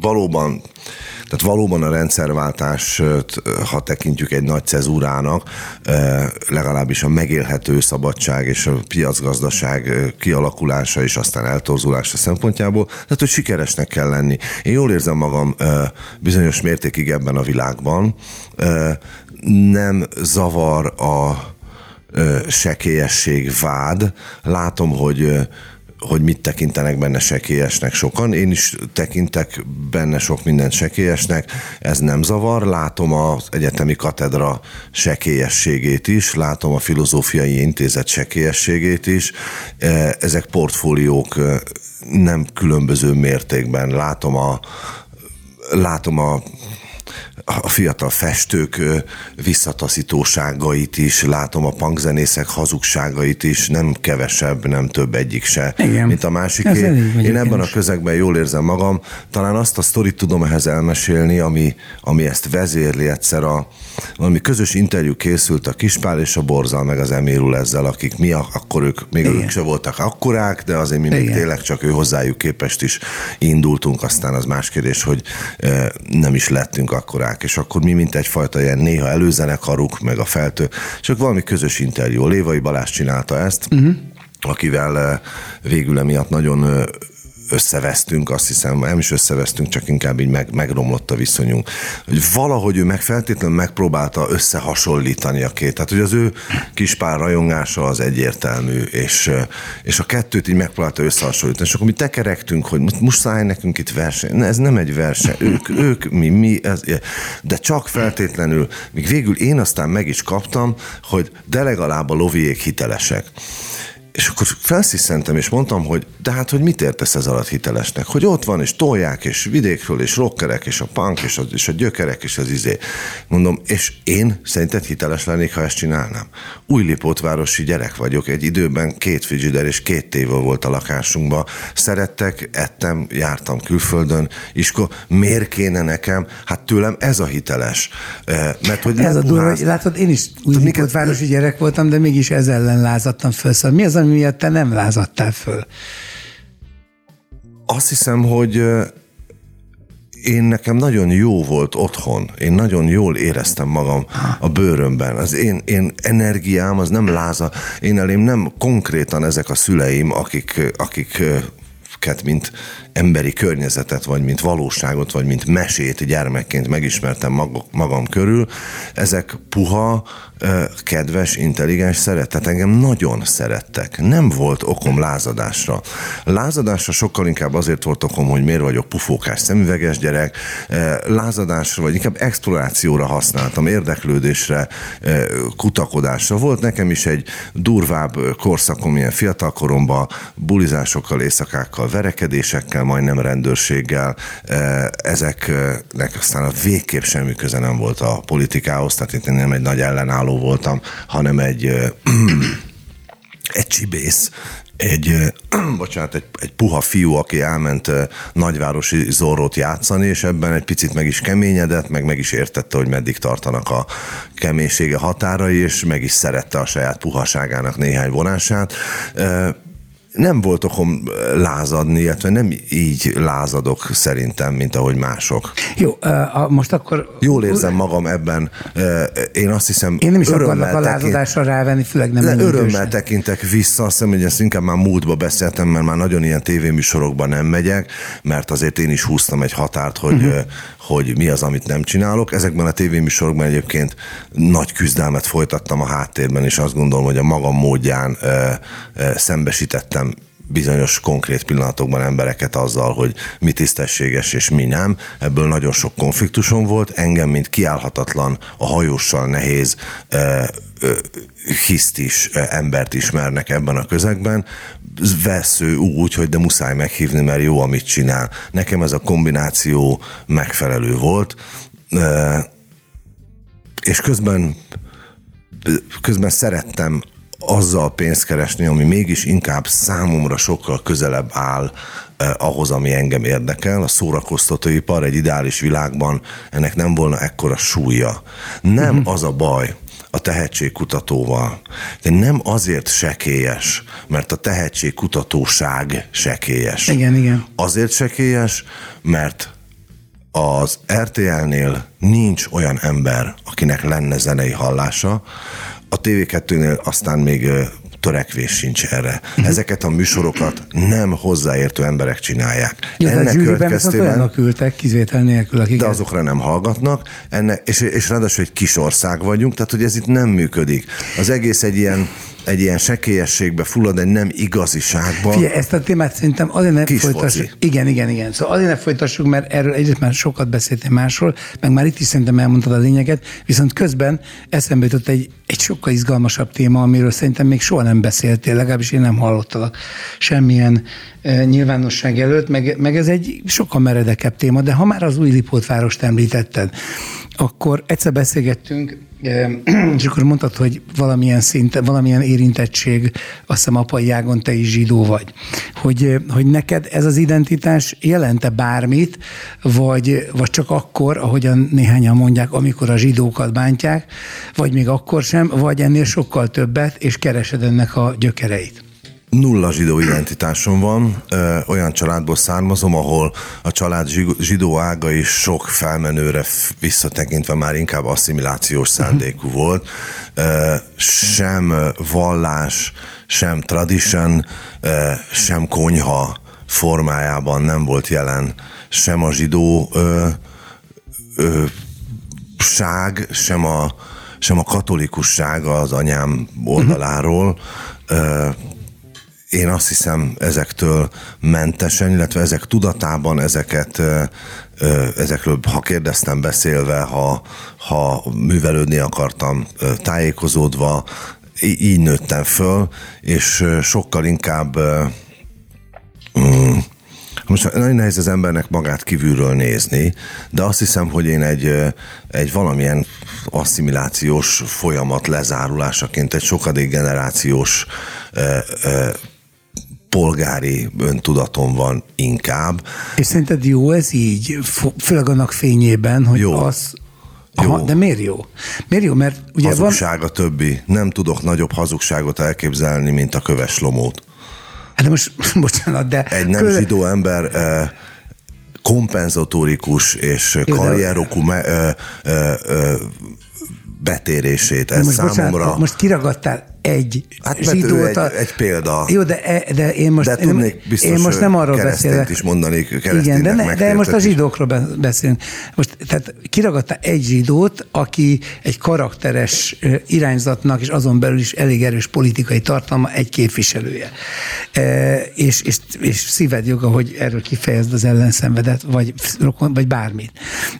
valóban, tehát valóban a rendszerváltást, ha tekintjük egy nagy cezúrának, legalábbis a megélhető szabadság és a piacgazdaság kialakulása és aztán eltorzulása szempontjából, tehát hogy sikeresnek kell lenni. Én jól érzem magam bizonyos mértékig ebben a világban. Nem zavar a sekélyesség vád. Látom, hogy, hogy mit tekintenek benne sekélyesnek sokan. Én is tekintek benne sok mindent sekélyesnek. Ez nem zavar. Látom az egyetemi katedra sekélyességét is, látom a filozófiai intézet sekélyességét is. Ezek portfóliók nem különböző mértékben. Látom a, látom a a fiatal festők visszataszítóságait is, látom a punkzenészek hazugságait is, nem kevesebb, nem több egyik se, igen, mint a másiké. Én ebben is a közegben jól érzem magam, talán azt a sztorit tudom ehhez elmesélni, ami, ami ezt vezérli egyszer. A, valami közös interjú készült a Kispál és a Borzal, meg az Emérul ezzel, akik mi, akkor ők, még igen, ők se voltak akkorák, de azért mi még tényleg csak ő hozzájuk képest is indultunk, aztán az más kérdés, hogy nem is lettünk akkorák, és akkor mi mint egyfajta ilyen néha előzenekaruk, meg a feltő, csak valami közös interjú. Lévai Balázs csinálta ezt, uh-huh. akivel végül emiatt nagyon összevesztünk, azt hiszem, nem is összevesztünk, csak inkább így meg, megromlott a viszonyunk. Hogy valahogy ő meg feltétlenül megpróbálta összehasonlítani a két. Tehát, hogy az ő Kispár rajongása az egyértelmű, és, és a kettőt így megpróbálta összehasonlítani. És akkor mi tekerektünk, hogy muszáj nekünk itt verseny. Ez nem egy verseny. Ők, ők mi, mi. Ez, de csak feltétlenül, míg végül én aztán meg is kaptam, hogy de legalább a loviék hitelesek. És akkor felszisszentem, és mondtam, hogy de hát, hogy mit értesz ez alatt hitelesnek? Hogy ott van, és tolják, és vidékről, és rockerek, és a punk, és a, és a gyökerek, és az izé. Mondom, és én szerinted hiteles lennék, ha ezt csinálnám. Újlipótvárosi gyerek vagyok, egy időben két frigider és két tévé volt a lakásunkban. Szerettek, ettem, jártam külföldön, és akkor miért kéne nekem? Hát tőlem ez a hiteles. Mert hogy ez a durva, hogy látod, én is újlipótvárosi gyerek voltam, de mégis ez ellen lázadtam föl. Szóval mi az, ami miatt te nem lázadtál föl? Azt hiszem, hogy én nekem nagyon jó volt otthon. Én nagyon jól éreztem magam a bőrömben. Az én, én energiám, az nem láza. Én elém nem konkrétan ezek a szüleim, akik, akiket mint emberi környezetet, vagy mint valóságot, vagy mint mesét gyermekként megismertem magam körül. Ezek puha, kedves, intelligens szeretet. Engem nagyon szerettek. Nem volt okom lázadásra. Lázadásra sokkal inkább azért volt okom, hogy miért vagyok pufókás, szemüveges gyerek. Lázadásra, vagy inkább explorációra használtam, érdeklődésre, kutakodásra. Volt nekem is egy durvább korszakom, ilyen fiatalkoromban, bulizásokkal, éjszakákkal, verekedésekkel, majdnem rendőrséggel. Ezeknek aztán a végképp semmi köze nem volt a politikához, tehát itt nem egy nagy ellenálló voltam, hanem egy, egy csibész, egy, bocsánat, egy, egy puha fiú, aki elment nagyvárosi zorrót játszani, és ebben egy picit meg is keményedett, meg meg is értette, hogy meddig tartanak a keménysége határai, és meg is szerette a saját puhaságának néhány vonását. nem volt okom lázadni, illetve nem így lázadok szerintem, mint ahogy mások. Jó, most akkor... Jól érzem magam ebben. Én azt hiszem... Én nem is akarlak a lázadásra rávenni, főleg nem ennyi idősen. Örömmel tekintek vissza, azt hiszem, hogy ezt inkább már múltba beszéltem, mert már nagyon ilyen tévéműsorokban nem megyek, mert azért én is húztam egy határt, hogy, uh-huh. hogy mi az, amit nem csinálok. Ezekben a tévéműsorokban egyébként nagy küzdelmet folytattam a háttérben, és azt gondolom, hogy a magam módján szembesítettem bizonyos konkrét pillanatokban embereket azzal, hogy mi tisztességes és mi nem. Ebből nagyon sok konfliktusom volt. Engem, mint kiállhatatlan, a Hajóssal nehéz ö, ö, hiszt is, ö, embert ismernek ebben a közegben. Vesző úgy, hogy de muszáj meghívni, mert jó, amit csinál. Nekem ez a kombináció megfelelő volt. Ö, és közben, közben szerettem azzal pénzt keresni, ami mégis inkább számomra sokkal közelebb áll eh, ahhoz, ami engem érdekel. A szórakoztatóipar egy ideális világban ennek nem volna ekkora súlya. Nem uh-huh. az a baj a tehetségkutatóval, de nem azért sekélyes, mert a tehetségkutatóság sekélyes. Igen, igen. Azért sekélyes, mert az er té el-nél nincs olyan ember, akinek lenne zenei hallása. A té vé kettőnél aztán még törekvés sincs erre. Ezeket a műsorokat nem hozzáértő emberek csinálják. Ja, ennek következtében olyanok ültek kivétel nélkül, akiket... De azokra nem hallgatnak, enne, és, és ráadásul egy kis ország vagyunk, tehát hogy ez itt nem működik. Az egész egy ilyen, egy ilyen sekélyességbe fullad, egy nem igaziságban. Figyelj, ezt a témát szerintem azért ne folytassuk. Igen, igen, igen. Szóval azért ne folytassuk, mert erről egyrészt már sokat beszéltem másról, meg már itt is szerintem elmondtad a lényeget, viszont közben eszembe jutott egy, egy sokkal izgalmasabb téma, amiről szerintem még soha nem beszéltél, legalábbis én nem hallottalak semmilyen e, nyilvánosság előtt, meg, meg ez egy sokkal meredekebb téma, de ha már az új Lipótvárost említetted, akkor egyszer beszélgettünk, és akkor mondtad, hogy valamilyen szinte, valamilyen érintettség, azt hiszem apai ágon te is zsidó vagy. Hogy, hogy neked ez az identitás jelente bármit, vagy, vagy csak akkor, ahogyan néhányan mondják, amikor a zsidókat bántják, vagy még akkor sem, vagy ennél sokkal többet, és keresed ennek a gyökereit. Nulla zsidó identitásom van, ö, olyan családból származom, ahol a család zsidó ága is sok felmenőre visszatekintve már inkább asszimilációs szándékú volt. Ö, sem vallás, sem tradition, ö, sem konyha formájában nem volt jelen, sem a zsidó ö, ö, ság, sem a, sem a katolikusság az anyám oldaláról. Ö, Én azt hiszem, ezektől mentesen, illetve ezek tudatában, ezeket, ezekről, ha kérdeztem beszélve, ha, ha művelődni akartam tájékozódva, így nőttem föl, és sokkal inkább... Mm, most nagyon nehéz az embernek magát kívülről nézni, de azt hiszem, hogy én egy, egy valamilyen asszimilációs folyamat lezárulásaként egy sokadik generációs polgári öntudatom van inkább. És szerinted jó ez így? Főleg annak fényében, hogy jó. az... Aha, jó. De miért jó? Miért jó? Mert ugye hazugság van... a többi. Nem tudok nagyobb hazugságot elképzelni, mint a köves lomót. Hát de most, bocsánat, de... Egy nem köve... zsidó ember... Eh... kompenzatórikus és karrierokú me- ö- ö- ö- betérését. Ez most számomra... Bocsánat, most kiragadtál egy hát zsidót. Egy, egy példa. Jó, de, de én most... De tudnék biztos én most nem arról keresztényt is mondani. Igen, de, ne, de most a zsidókról beszélünk. Most, tehát kiragadtál egy zsidót, aki egy karakteres irányzatnak, és azon belül is elég erős politikai tartalma egy képviselője. E, és, és, és szíved joga, hogy erről kifejezd az ellenszenvedet, vagy, vagy bármit.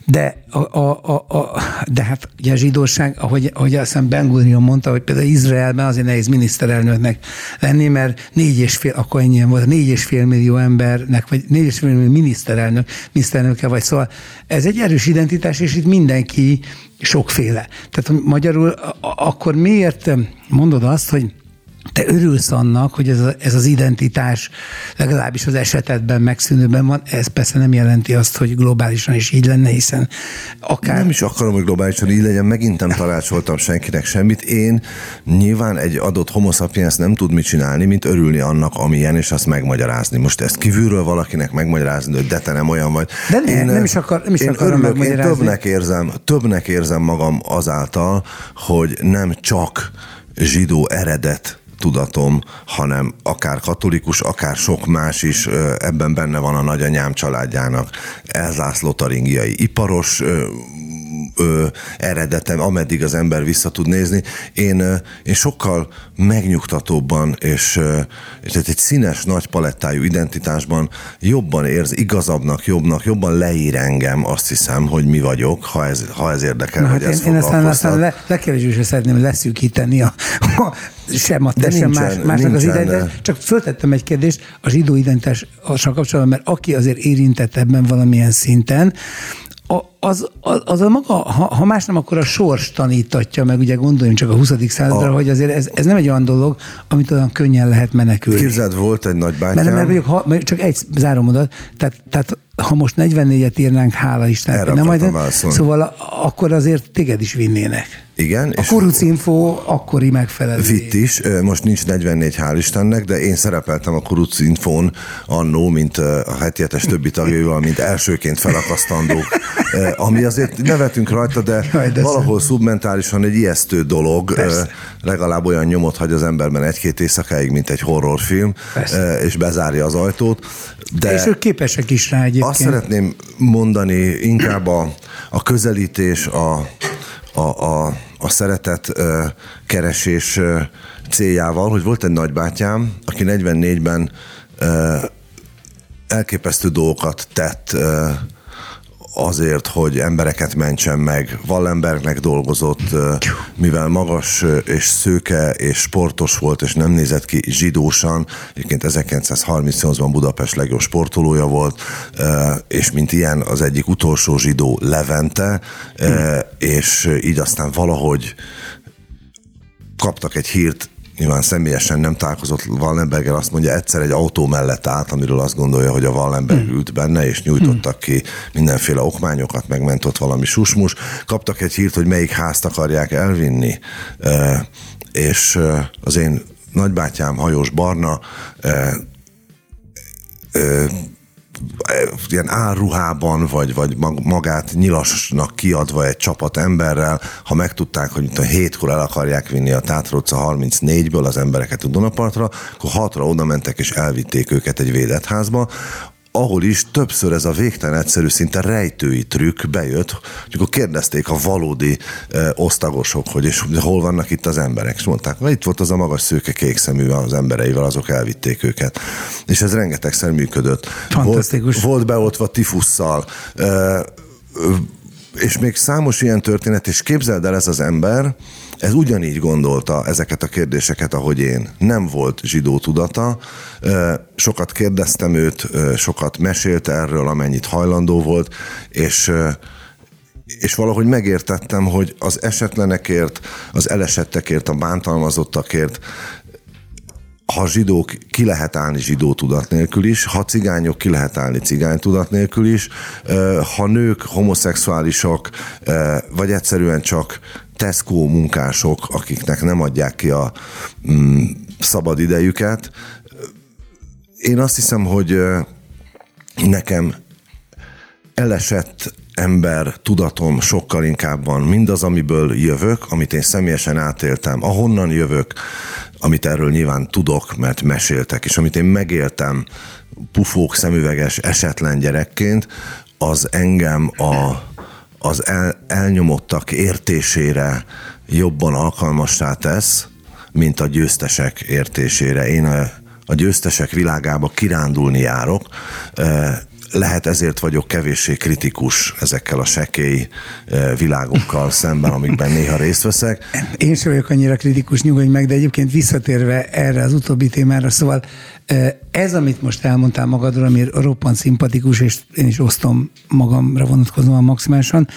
De, a, a, a, a, de hát ugye a zsidóság, ahogy, ahogy aztán Ben Gurion mondta, hogy például Izraelben azért nehéz miniszterelnöknek lenni, mert négy és fél, akkor ennyien volt, négy és fél millió embernek, vagy négy és fél millió miniszterelnök, miniszterelnöke vagy. Szóval ez egy erős identitás, és itt mindenki sokféle. Tehát magyarul akkor miért mondod azt, hogy te örülsz annak, hogy ez, a, ez az identitás legalábbis az esetedben megszűnőben van, ez persze nem jelenti azt, hogy globálisan is így lenne, hiszen akár... Nem is akarom, hogy globálisan így legyen, megint nem tanácsoltam senkinek semmit. Én nyilván egy adott homo sapiens nem tud mit csinálni, mint örülni annak, amilyen, és azt megmagyarázni. Most ezt kívülről valakinek megmagyarázni, hogy de te nem olyan vagy. De ne, én, nem is, akar, nem is én akarom örülök, megmagyarázni. Én többnek érzem, többnek érzem magam azáltal, hogy nem csak zsidó eredet tudatom, hanem akár katolikus, akár sok más is, ebben benne van a nagyanyám családjának Elzászló taringiai iparos ö, eredetem, ameddig az ember vissza tud nézni. Én, én sokkal megnyugtatóbban és, és egy színes, nagy palettájú identitásban jobban érz, igazabbnak, jobbnak, jobban leír engem, azt hiszem, hogy mi vagyok, ha ez, ha ez érdekel, na, hogy hát ez foglalkoztat. Én aztán le, le kell is, hogy szeretném leszűkíteni a, a, sem a te, sem más, másnak az identitás. Csak föltettem egy kérdést a zsidó identitással kapcsolatban, mert aki azért érintett ebben valamilyen szinten, A, az, az, az a maga, ha, ha más nem, akkor a sors tanítatja meg, ugye gondoljunk csak a huszadik századra, a, hogy azért ez, ez nem egy olyan dolog, amit olyan könnyen lehet menekülni. Képzeld, volt egy nagybátyám. Mert, mert, mert, mert csak egy záromodat, tehát, tehát ha most negyvennégyet írnánk, hála Istennek, nem majd, szóval a, akkor azért téged is vinnének. Igen. A Kurucinfo akkori megfelelő. Vitt is, most nincs negyvennégy, hál' Istennek, de én szerepeltem a Kurucinfón annó, mint a hetietes többi tagjaival, mint elsőként felakasztandó, ami azért nevetünk rajta, de, Jaj, de valahol szem. Szubmentálisan egy ijesztő dolog, persze. Legalább olyan nyomot hagy az emberben egy-két éjszakáig, mint egy horrorfilm, persze. És bezárja az ajtót. De és ők képesek is rá egyébként. Azt szeretném mondani, inkább a, a közelítés, a A, a, a szeretet ö, keresés ö, céljával, hogy volt egy nagybátyám, aki negyvennégyben ö, elképesztő dolgokat tett ö, azért, hogy embereket mentsen meg. Wallenbergnek dolgozott, ö, mivel magas ö, és szőke és sportos volt, és nem nézett ki zsidósan. Egyébként ezerkilencszázharmincnyolcban Budapest legjobb sportolója volt, ö, és mint ilyen az egyik utolsó zsidó Levente, ö, és így aztán valahogy kaptak egy hírt, nyilván személyesen nem találkozott Wallenberggel, azt mondja, egyszer egy autó mellett állt, amiről azt gondolja, hogy a Wallenberg ült benne, és nyújtottak ki mindenféle okmányokat, megment ott valami susmus. Kaptak egy hírt, hogy melyik házt akarják elvinni, és az én nagybátyám, Hajós Barna, ilyen álruhában, vagy, vagy magát nyilasnak kiadva egy csapat emberrel, ha megtudták, hogy mint a hétkor el akarják vinni a Tátra utca harmincnégyből az embereket a Dunapartra, akkor hatra oda mentek és elvitték őket egy védett házba, ahol is többször ez a végtelen egyszerű, szinte rejtői trükk bejött, amikor kérdezték a valódi e, osztagosok, hogy és hol vannak itt az emberek. És mondták, hogy itt volt az a magas szőke kék szeművel az embereivel, azok elvitték őket. És ez rengetegszer működött. Fantasztikus. Volt, volt beoltva tifusszal, e, és még számos ilyen történet, és képzeld el, ez az ember, ez ugyanígy gondolta ezeket a kérdéseket, ahogy én. Nem volt zsidó tudata, sokat kérdeztem őt, sokat mesélt erről, amennyit hajlandó volt, és, és valahogy megértettem, hogy az esetlenekért, az elesettekért, a bántalmazottakért, ha zsidók, ki lehet állni zsidó tudat nélkül is, ha cigányok, ki lehet állni cigány tudat nélkül is, ha nők, homoszexuálisok, vagy egyszerűen csak Tesco munkások, akiknek nem adják ki a mm, szabad idejüket. Én azt hiszem, hogy nekem elesett ember tudatom sokkal inkább van. Mindaz, amiből jövök, amit én személyesen átéltem, ahonnan jövök, amit erről nyilván tudok, mert meséltek, és amit én megéltem pufók, szemüveges, esetlen gyerekként, az engem a az el, elnyomottak értésére jobban alkalmassá tesz, mint a győztesek értésére. Én a, a győztesek világába kirándulni járok, lehet ezért vagyok kevéssé kritikus ezekkel a sekély világokkal szemben, amikben néha részt veszek. Én sem vagyok annyira kritikus, nyugodj meg, de egyébként visszatérve erre az utóbbi témára, szóval ez, amit most elmondtál magadról, ami roppant szimpatikus, és én is osztom magamra vonatkozóan maximálisan,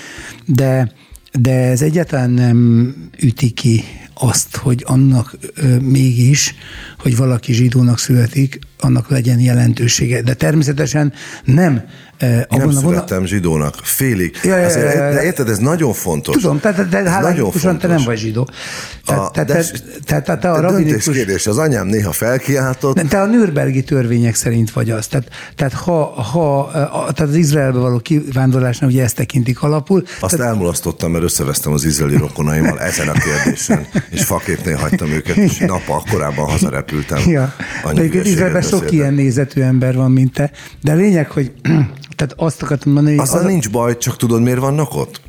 de de ez egyáltalán nem üti ki azt, hogy annak ö, mégis, hogy valaki zsidónak születik, annak legyen jelentősége. De természetesen nem. Én nem születtem zsidónak, félig. Ja, ja, ja, ja, de érted, ez nagyon fontos. Tudom, de, de hálánikusan te nem vagy zsidó. A döntéskérdés, az anyám néha felkiáltott. Te a nürnbergi törvények szerint vagy az. Tehát, tehát, ha, ha, a, tehát az Izraelbe való kivándorlásnál ugye ezt tekintik alapul. Azt tehát... elmulasztottam, mert összevesztem az izraeli rokonaimmal ezen a kérdésen, és faképnél hagytam őket, és nappal korábban hazarepültem. Ja. Izraelben sok ilyen nézetű ember van, mint te. De lényeg, hogy tehát azt akartam mondani, hogy... Aztán az nincs baj, csak tudod, miért vannak ott?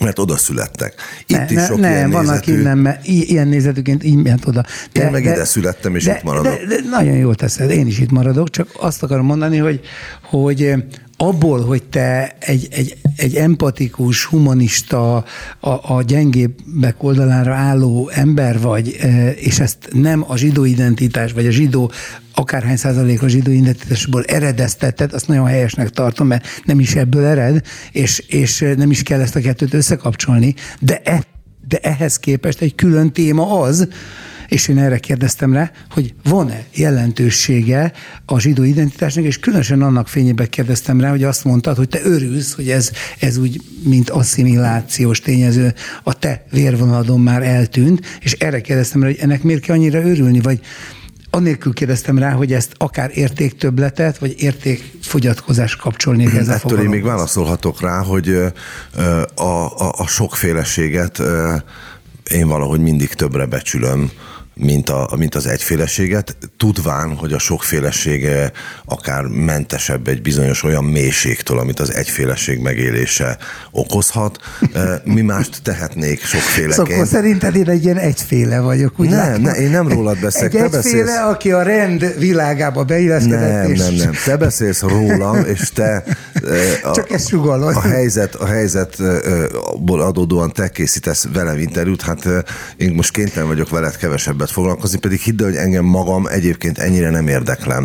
Mert oda születtek. Itt ne, is ne, sok ne, ilyen van, nézetű. Aki nem, ilyen nézetűként így ment oda. De, én meg de, ide születtem, és de, itt maradok. De, de, de nagyon jól teszed, én is itt maradok, csak azt akarom mondani, hogy, hogy abból, hogy te egy, egy, egy empatikus, humanista, a, a gyengébbek oldalára álló ember vagy, és ezt nem a zsidó identitás, vagy a zsidó akárhány százalék a zsidó identitásból eredeztetted, azt nagyon helyesnek tartom, mert nem is ebből ered, és, és nem is kell ezt a kettőt összekapcsolni, de, e, de ehhez képest egy külön téma az, és én erre kérdeztem rá, hogy van-e jelentősége a zsidó identitásnak, és különösen annak fényében kérdeztem rá, hogy azt mondtad, hogy te örülsz, hogy ez, ez úgy, mint asszimilációs tényező a te vérvonaladon már eltűnt, és erre kérdeztem rá, hogy ennek miért kell annyira örülni, vagy anélkül kérdeztem rá, hogy ezt akár értéktöbbletet, vagy értékfogyatkozást kapcsolni ezzel fogalomhoz. Ettől én még válaszolhatok rá, hogy a, a, a sokféleséget én valahogy mindig többre becsülöm, mint, a, mint az egyféleséget, tudván, hogy a sokféleség akár mentesebb egy bizonyos olyan mélységtől, amit az egyféleség megélése okozhat. Mi mást tehetnék sokféleként? Szóval szerinted én egy ilyen egyféle vagyok, úgy ne, ne, én nem rólad beszélek. Egy te egyféle, beszélsz... aki a rend világába beilleszkedett. Nem, és... nem, nem. Te beszélsz rólam, és te a, csak ezt sugallod. A helyzet, a helyzetból adódóan te készítesz velem interjút, hát én most kénytelen vagyok veled kevesebbet foglalkozni, pedig hidd el, hogy engem magam egyébként ennyire nem érdeklem.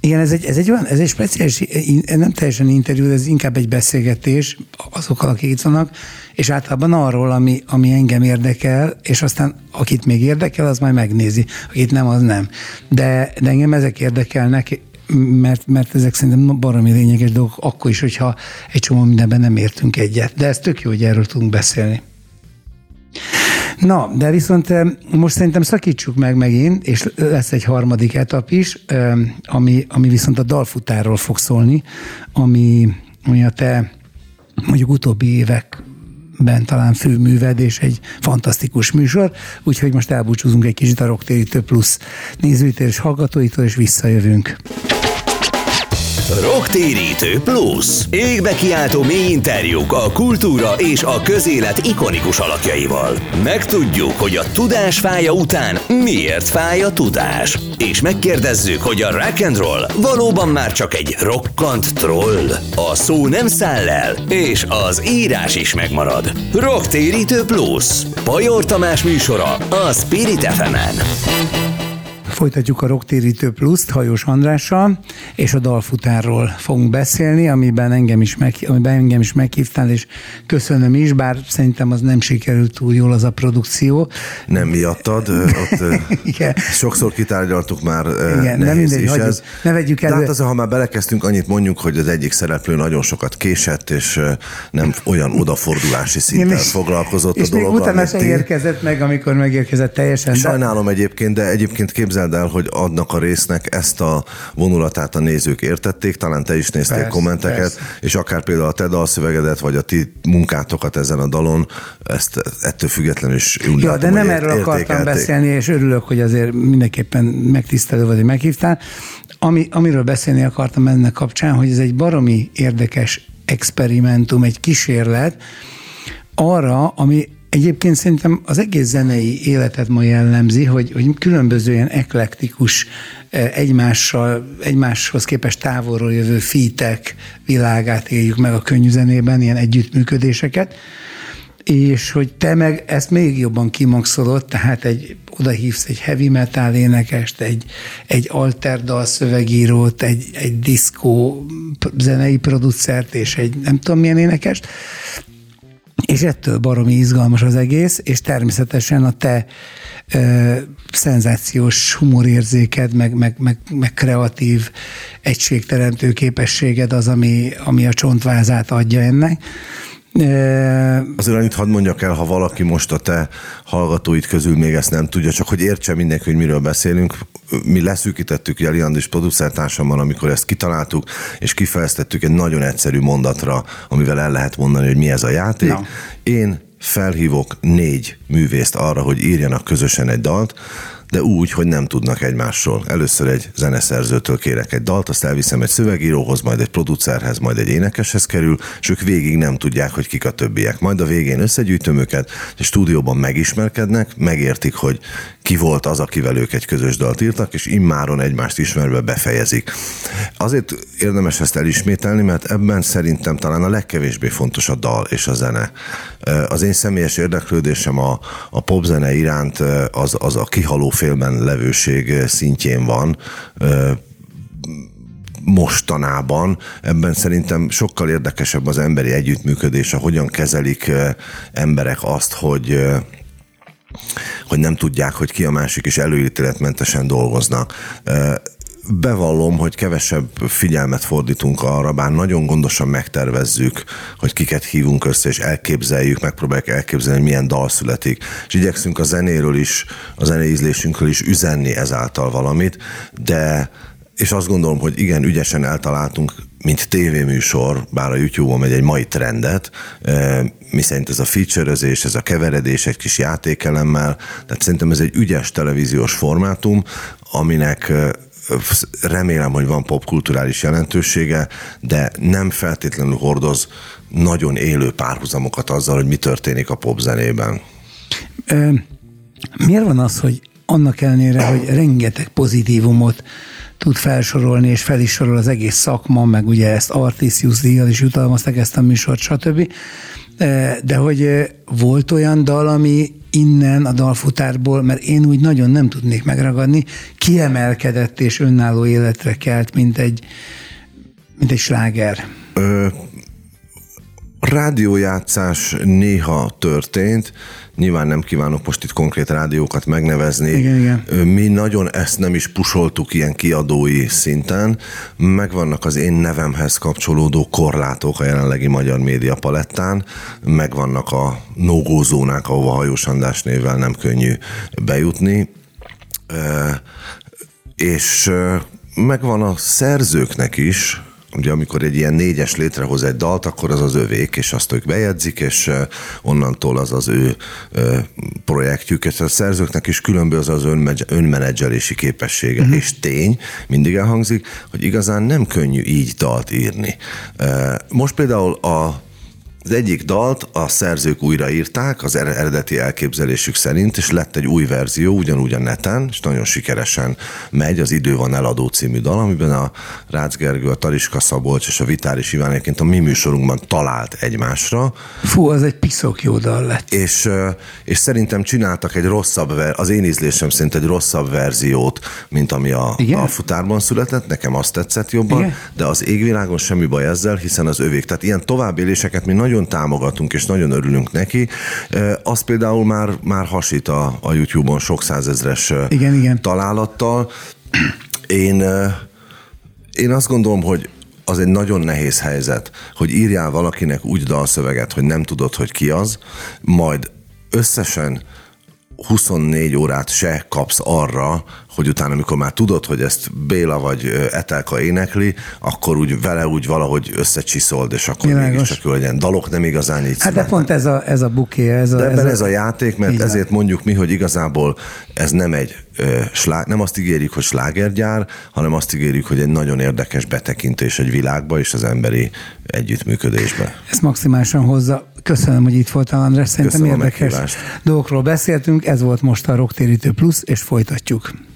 Igen, ez egy, ez egy olyan, ez egy speciális, nem teljesen interjú, ez inkább egy beszélgetés azokkal, akik itt vannak, és általában arról, ami, ami engem érdekel, és aztán akit még érdekel, az majd megnézi, akit nem, az nem. De, de engem ezek érdekelnek, mert, mert ezek szerintem baromi lényeges dolgok, akkor is, hogyha egy csomó mindenben nem értünk egyet. De ez tök jó, hogy erről tudunk beszélni. Na, de viszont most szerintem szakítsuk meg megint, és lesz egy harmadik etap is, ami, ami viszont a dalfutárról fog szólni, ami, ami a te mondjuk utóbbi években talán főműved, és egy fantasztikus műsor, úgyhogy most elbúcsúzunk egy kicsit a Rocktérítő Plusz nézőitől és hallgatóitól, és visszajövünk. Rocktérítő Plusz. Égbe kiáltó mély interjúk a kultúra és a közélet ikonikus alakjaival. Megtudjuk, hogy a tudás fája után miért fáj a tudás. És megkérdezzük, hogy a rock and roll valóban már csak egy rokkant troll. A szó nem száll el, és az írás is megmarad. Rocktérítő Plusz. Pajor Tamás műsora a Spirit ef emen. Folytatjuk a Rocktérítő Pluszt Hajós Andrással, és a Dalfutárról fogunk beszélni, amiben engem is, meg, amiben engem is meghívtál, és köszönöm is, bár szerintem az nem sikerült túl jól az a produkció. Nem miattad, ott igen. Sokszor kitárgyaltuk már, igen, nehéz mindegy, is hagyjuk, ez. Ne vegyük elő. Hát az, ha már belekezdtünk, annyit mondjuk, hogy az egyik szereplő nagyon sokat késett, és nem olyan odafordulási szinten és, foglalkozott és a dologgal. És még utána sem érkezett meg, amikor megérkezett teljesen. Sajnálom de... egyébként, de egyébként képzel el, hogy adnak a résznek ezt a vonulatát a nézők értették, talán te is néztél persze, kommenteket, persze. És akár például a te dalszövegedet, vagy a ti munkátokat ezen a dalon, ezt ettől függetlenül is úgy ja, látom, de nem erről akartam beszélni, és örülök, hogy azért mindenképpen megtisztelő vagy, hogy meghívtál. Ami, amiről beszélni akartam ennek kapcsán, hogy ez egy baromi érdekes experimentum, egy kísérlet arra, ami egyébként szerintem az egész zenei életet ma jellemzi, hogy, hogy különböző ilyen eklektikus, egymással, egymáshoz képest távolról jövő featek világát éljük meg a könnyű zenében, ilyen együttműködéseket, és hogy te meg ezt még jobban kimaxolod, tehát egy, oda hívsz egy heavy metal énekest, egy, egy alterdal szövegírót, egy, egy diszkó zenei producert, és egy nem tudom milyen énekest, És ettől baromi izgalmas az egész, és természetesen a te ö, szenzációs humorérzéked, meg, meg, meg, meg kreatív egységteremtő képességed az, ami, ami a csontvázát adja ennek. Azért annyit hadd mondjak el, ha valaki most a te hallgatóid közül még ezt nem tudja, csak hogy értse mindenki, hogy miről beszélünk. Mi leszűkítettük Jeli Andris producertársammal, amikor ezt kitaláltuk, és kifejeztettük egy nagyon egyszerű mondatra, amivel el lehet mondani, hogy mi ez a játék. No. Én felhívok négy művészt arra, hogy írjanak közösen egy dalt, de úgy, hogy nem tudnak egymásról. Először egy zeneszerzőtől kérek egy dalt, azt elviszem egy szövegíróhoz, majd egy producerhez, majd egy énekeshez kerül, és ők végig nem tudják, hogy kik a többiek. Majd a végén összegyűjtöm őket, és stúdióban megismerkednek, megértik, hogy ki volt az, akivel ők egy közös dalt írtak, és immáron egymást ismerve befejezik. Azért érdemes ezt elismételni, mert ebben szerintem talán a legkevésbé fontos a dal és a zene. Az én személyes érdeklődésem a, a popzene iránt az, az a kihaló félben levőség szintjén van mostanában. Ebben szerintem sokkal érdekesebb az emberi együttműködés, hogyan kezelik emberek azt, hogy hogy nem tudják, hogy ki a másik, és előítéletmentesen dolgoznak. Bevallom, hogy kevesebb figyelmet fordítunk arra, bár nagyon gondosan megtervezzük, hogy kiket hívunk össze, és elképzeljük, megpróbáljuk elképzelni, hogy milyen dal születik. És igyekszünk a zenéről is, a zenei ízlésünkről is üzenni ezáltal valamit, de és azt gondolom, hogy igen, ügyesen eltaláltunk, mint tévéműsor, bár a YouTube-on megy egy mai trendet, miszerint ez a feature-özés, ez a keveredés egy kis játékelemmel, tehát szerintem ez egy ügyes televíziós formátum, aminek remélem, hogy van popkulturális jelentősége, de nem feltétlenül hordoz nagyon élő párhuzamokat azzal, hogy mi történik a popzenében. Miért van az, hogy annak ellenére, hogy rengeteg pozitívumot tud felsorolni, és fel is sorol az egész szakma, meg ugye ezt Artisjus díjjal is jutalmazták ezt a műsort, stb. De hogy volt olyan dal, ami innen a Dalfutárból, mert én úgy nagyon nem tudnék megragadni, kiemelkedett és önálló életre kelt, mint egy, mint egy sláger. Ö, rádiójátszás néha történt, nyilván nem kívánok most itt konkrét rádiókat megnevezni. Igen, igen. Mi nagyon ezt nem is pusoltuk ilyen kiadói szinten. Megvannak az én nevemhez kapcsolódó korlátok a jelenlegi magyar média palettán, megvannak a no-go zónák, ahova Hajós András névvel nem könnyű bejutni. És megvan a szerzőknek is, ugye amikor egy ilyen négyes létrehoz egy dalt, akkor az az övék, és azt ők bejegyzik, és onnantól az az ő projektjük, és a szerzőknek is különböző az önmenedzselési képessége. Uh-huh. És tény, mindig elhangzik, hogy igazán nem könnyű így dalt írni. Most például a Az egyik dalt a szerzők újraírták az eredeti elképzelésük szerint, és lett egy új verzió, ugyanúgy a neten, és nagyon sikeresen megy, az Idő van eladó című dal, amiben a Rácz Gergő, a Tariska Szabolcs és a Vitáris Iván egyébként a mi műsorunkban talált egymásra. Fú, az egy piszok jó dal lett. És, és szerintem csináltak egy rosszabb, az én ízlésem szerint egy rosszabb verziót, mint ami a, a futárban született, nekem azt tetszett jobban. Igen. De az égvilágon semmi baj ezzel, hiszen az övék. Tehát ilyen továbbéléseket mi nagyon támogatunk, és nagyon örülünk neki. Az például már, már hasít a, a YouTube-on sok százezres igen, igen. találattal. Én, én azt gondolom, hogy az egy nagyon nehéz helyzet, hogy írjál valakinek úgy dalszöveget, hogy nem tudod, hogy ki az, majd összesen huszonnégy órát se kapsz arra, hogy utána, amikor már tudod, hogy ezt Béla vagy Etelka énekli, akkor úgy vele úgy valahogy összecsiszold, és akkor mégiscsak jó legyen. Dalok nem igazán így. Hát de pont ez a, ez a buké. Ez a, ez, a, ez a játék, mert ezért mondjuk mi, hogy igazából ez nem egy slá, nem azt ígérjük, hogy slágergyár, hanem azt ígérjük, hogy egy nagyon érdekes betekintés egy világba és az emberi együttműködésbe. Ez maximálisan hozza. Köszönöm, hogy itt voltál, András. Szerintem érdekes dolgokról beszéltünk. Ez volt most a Rocktérítő Plusz, és folytatjuk.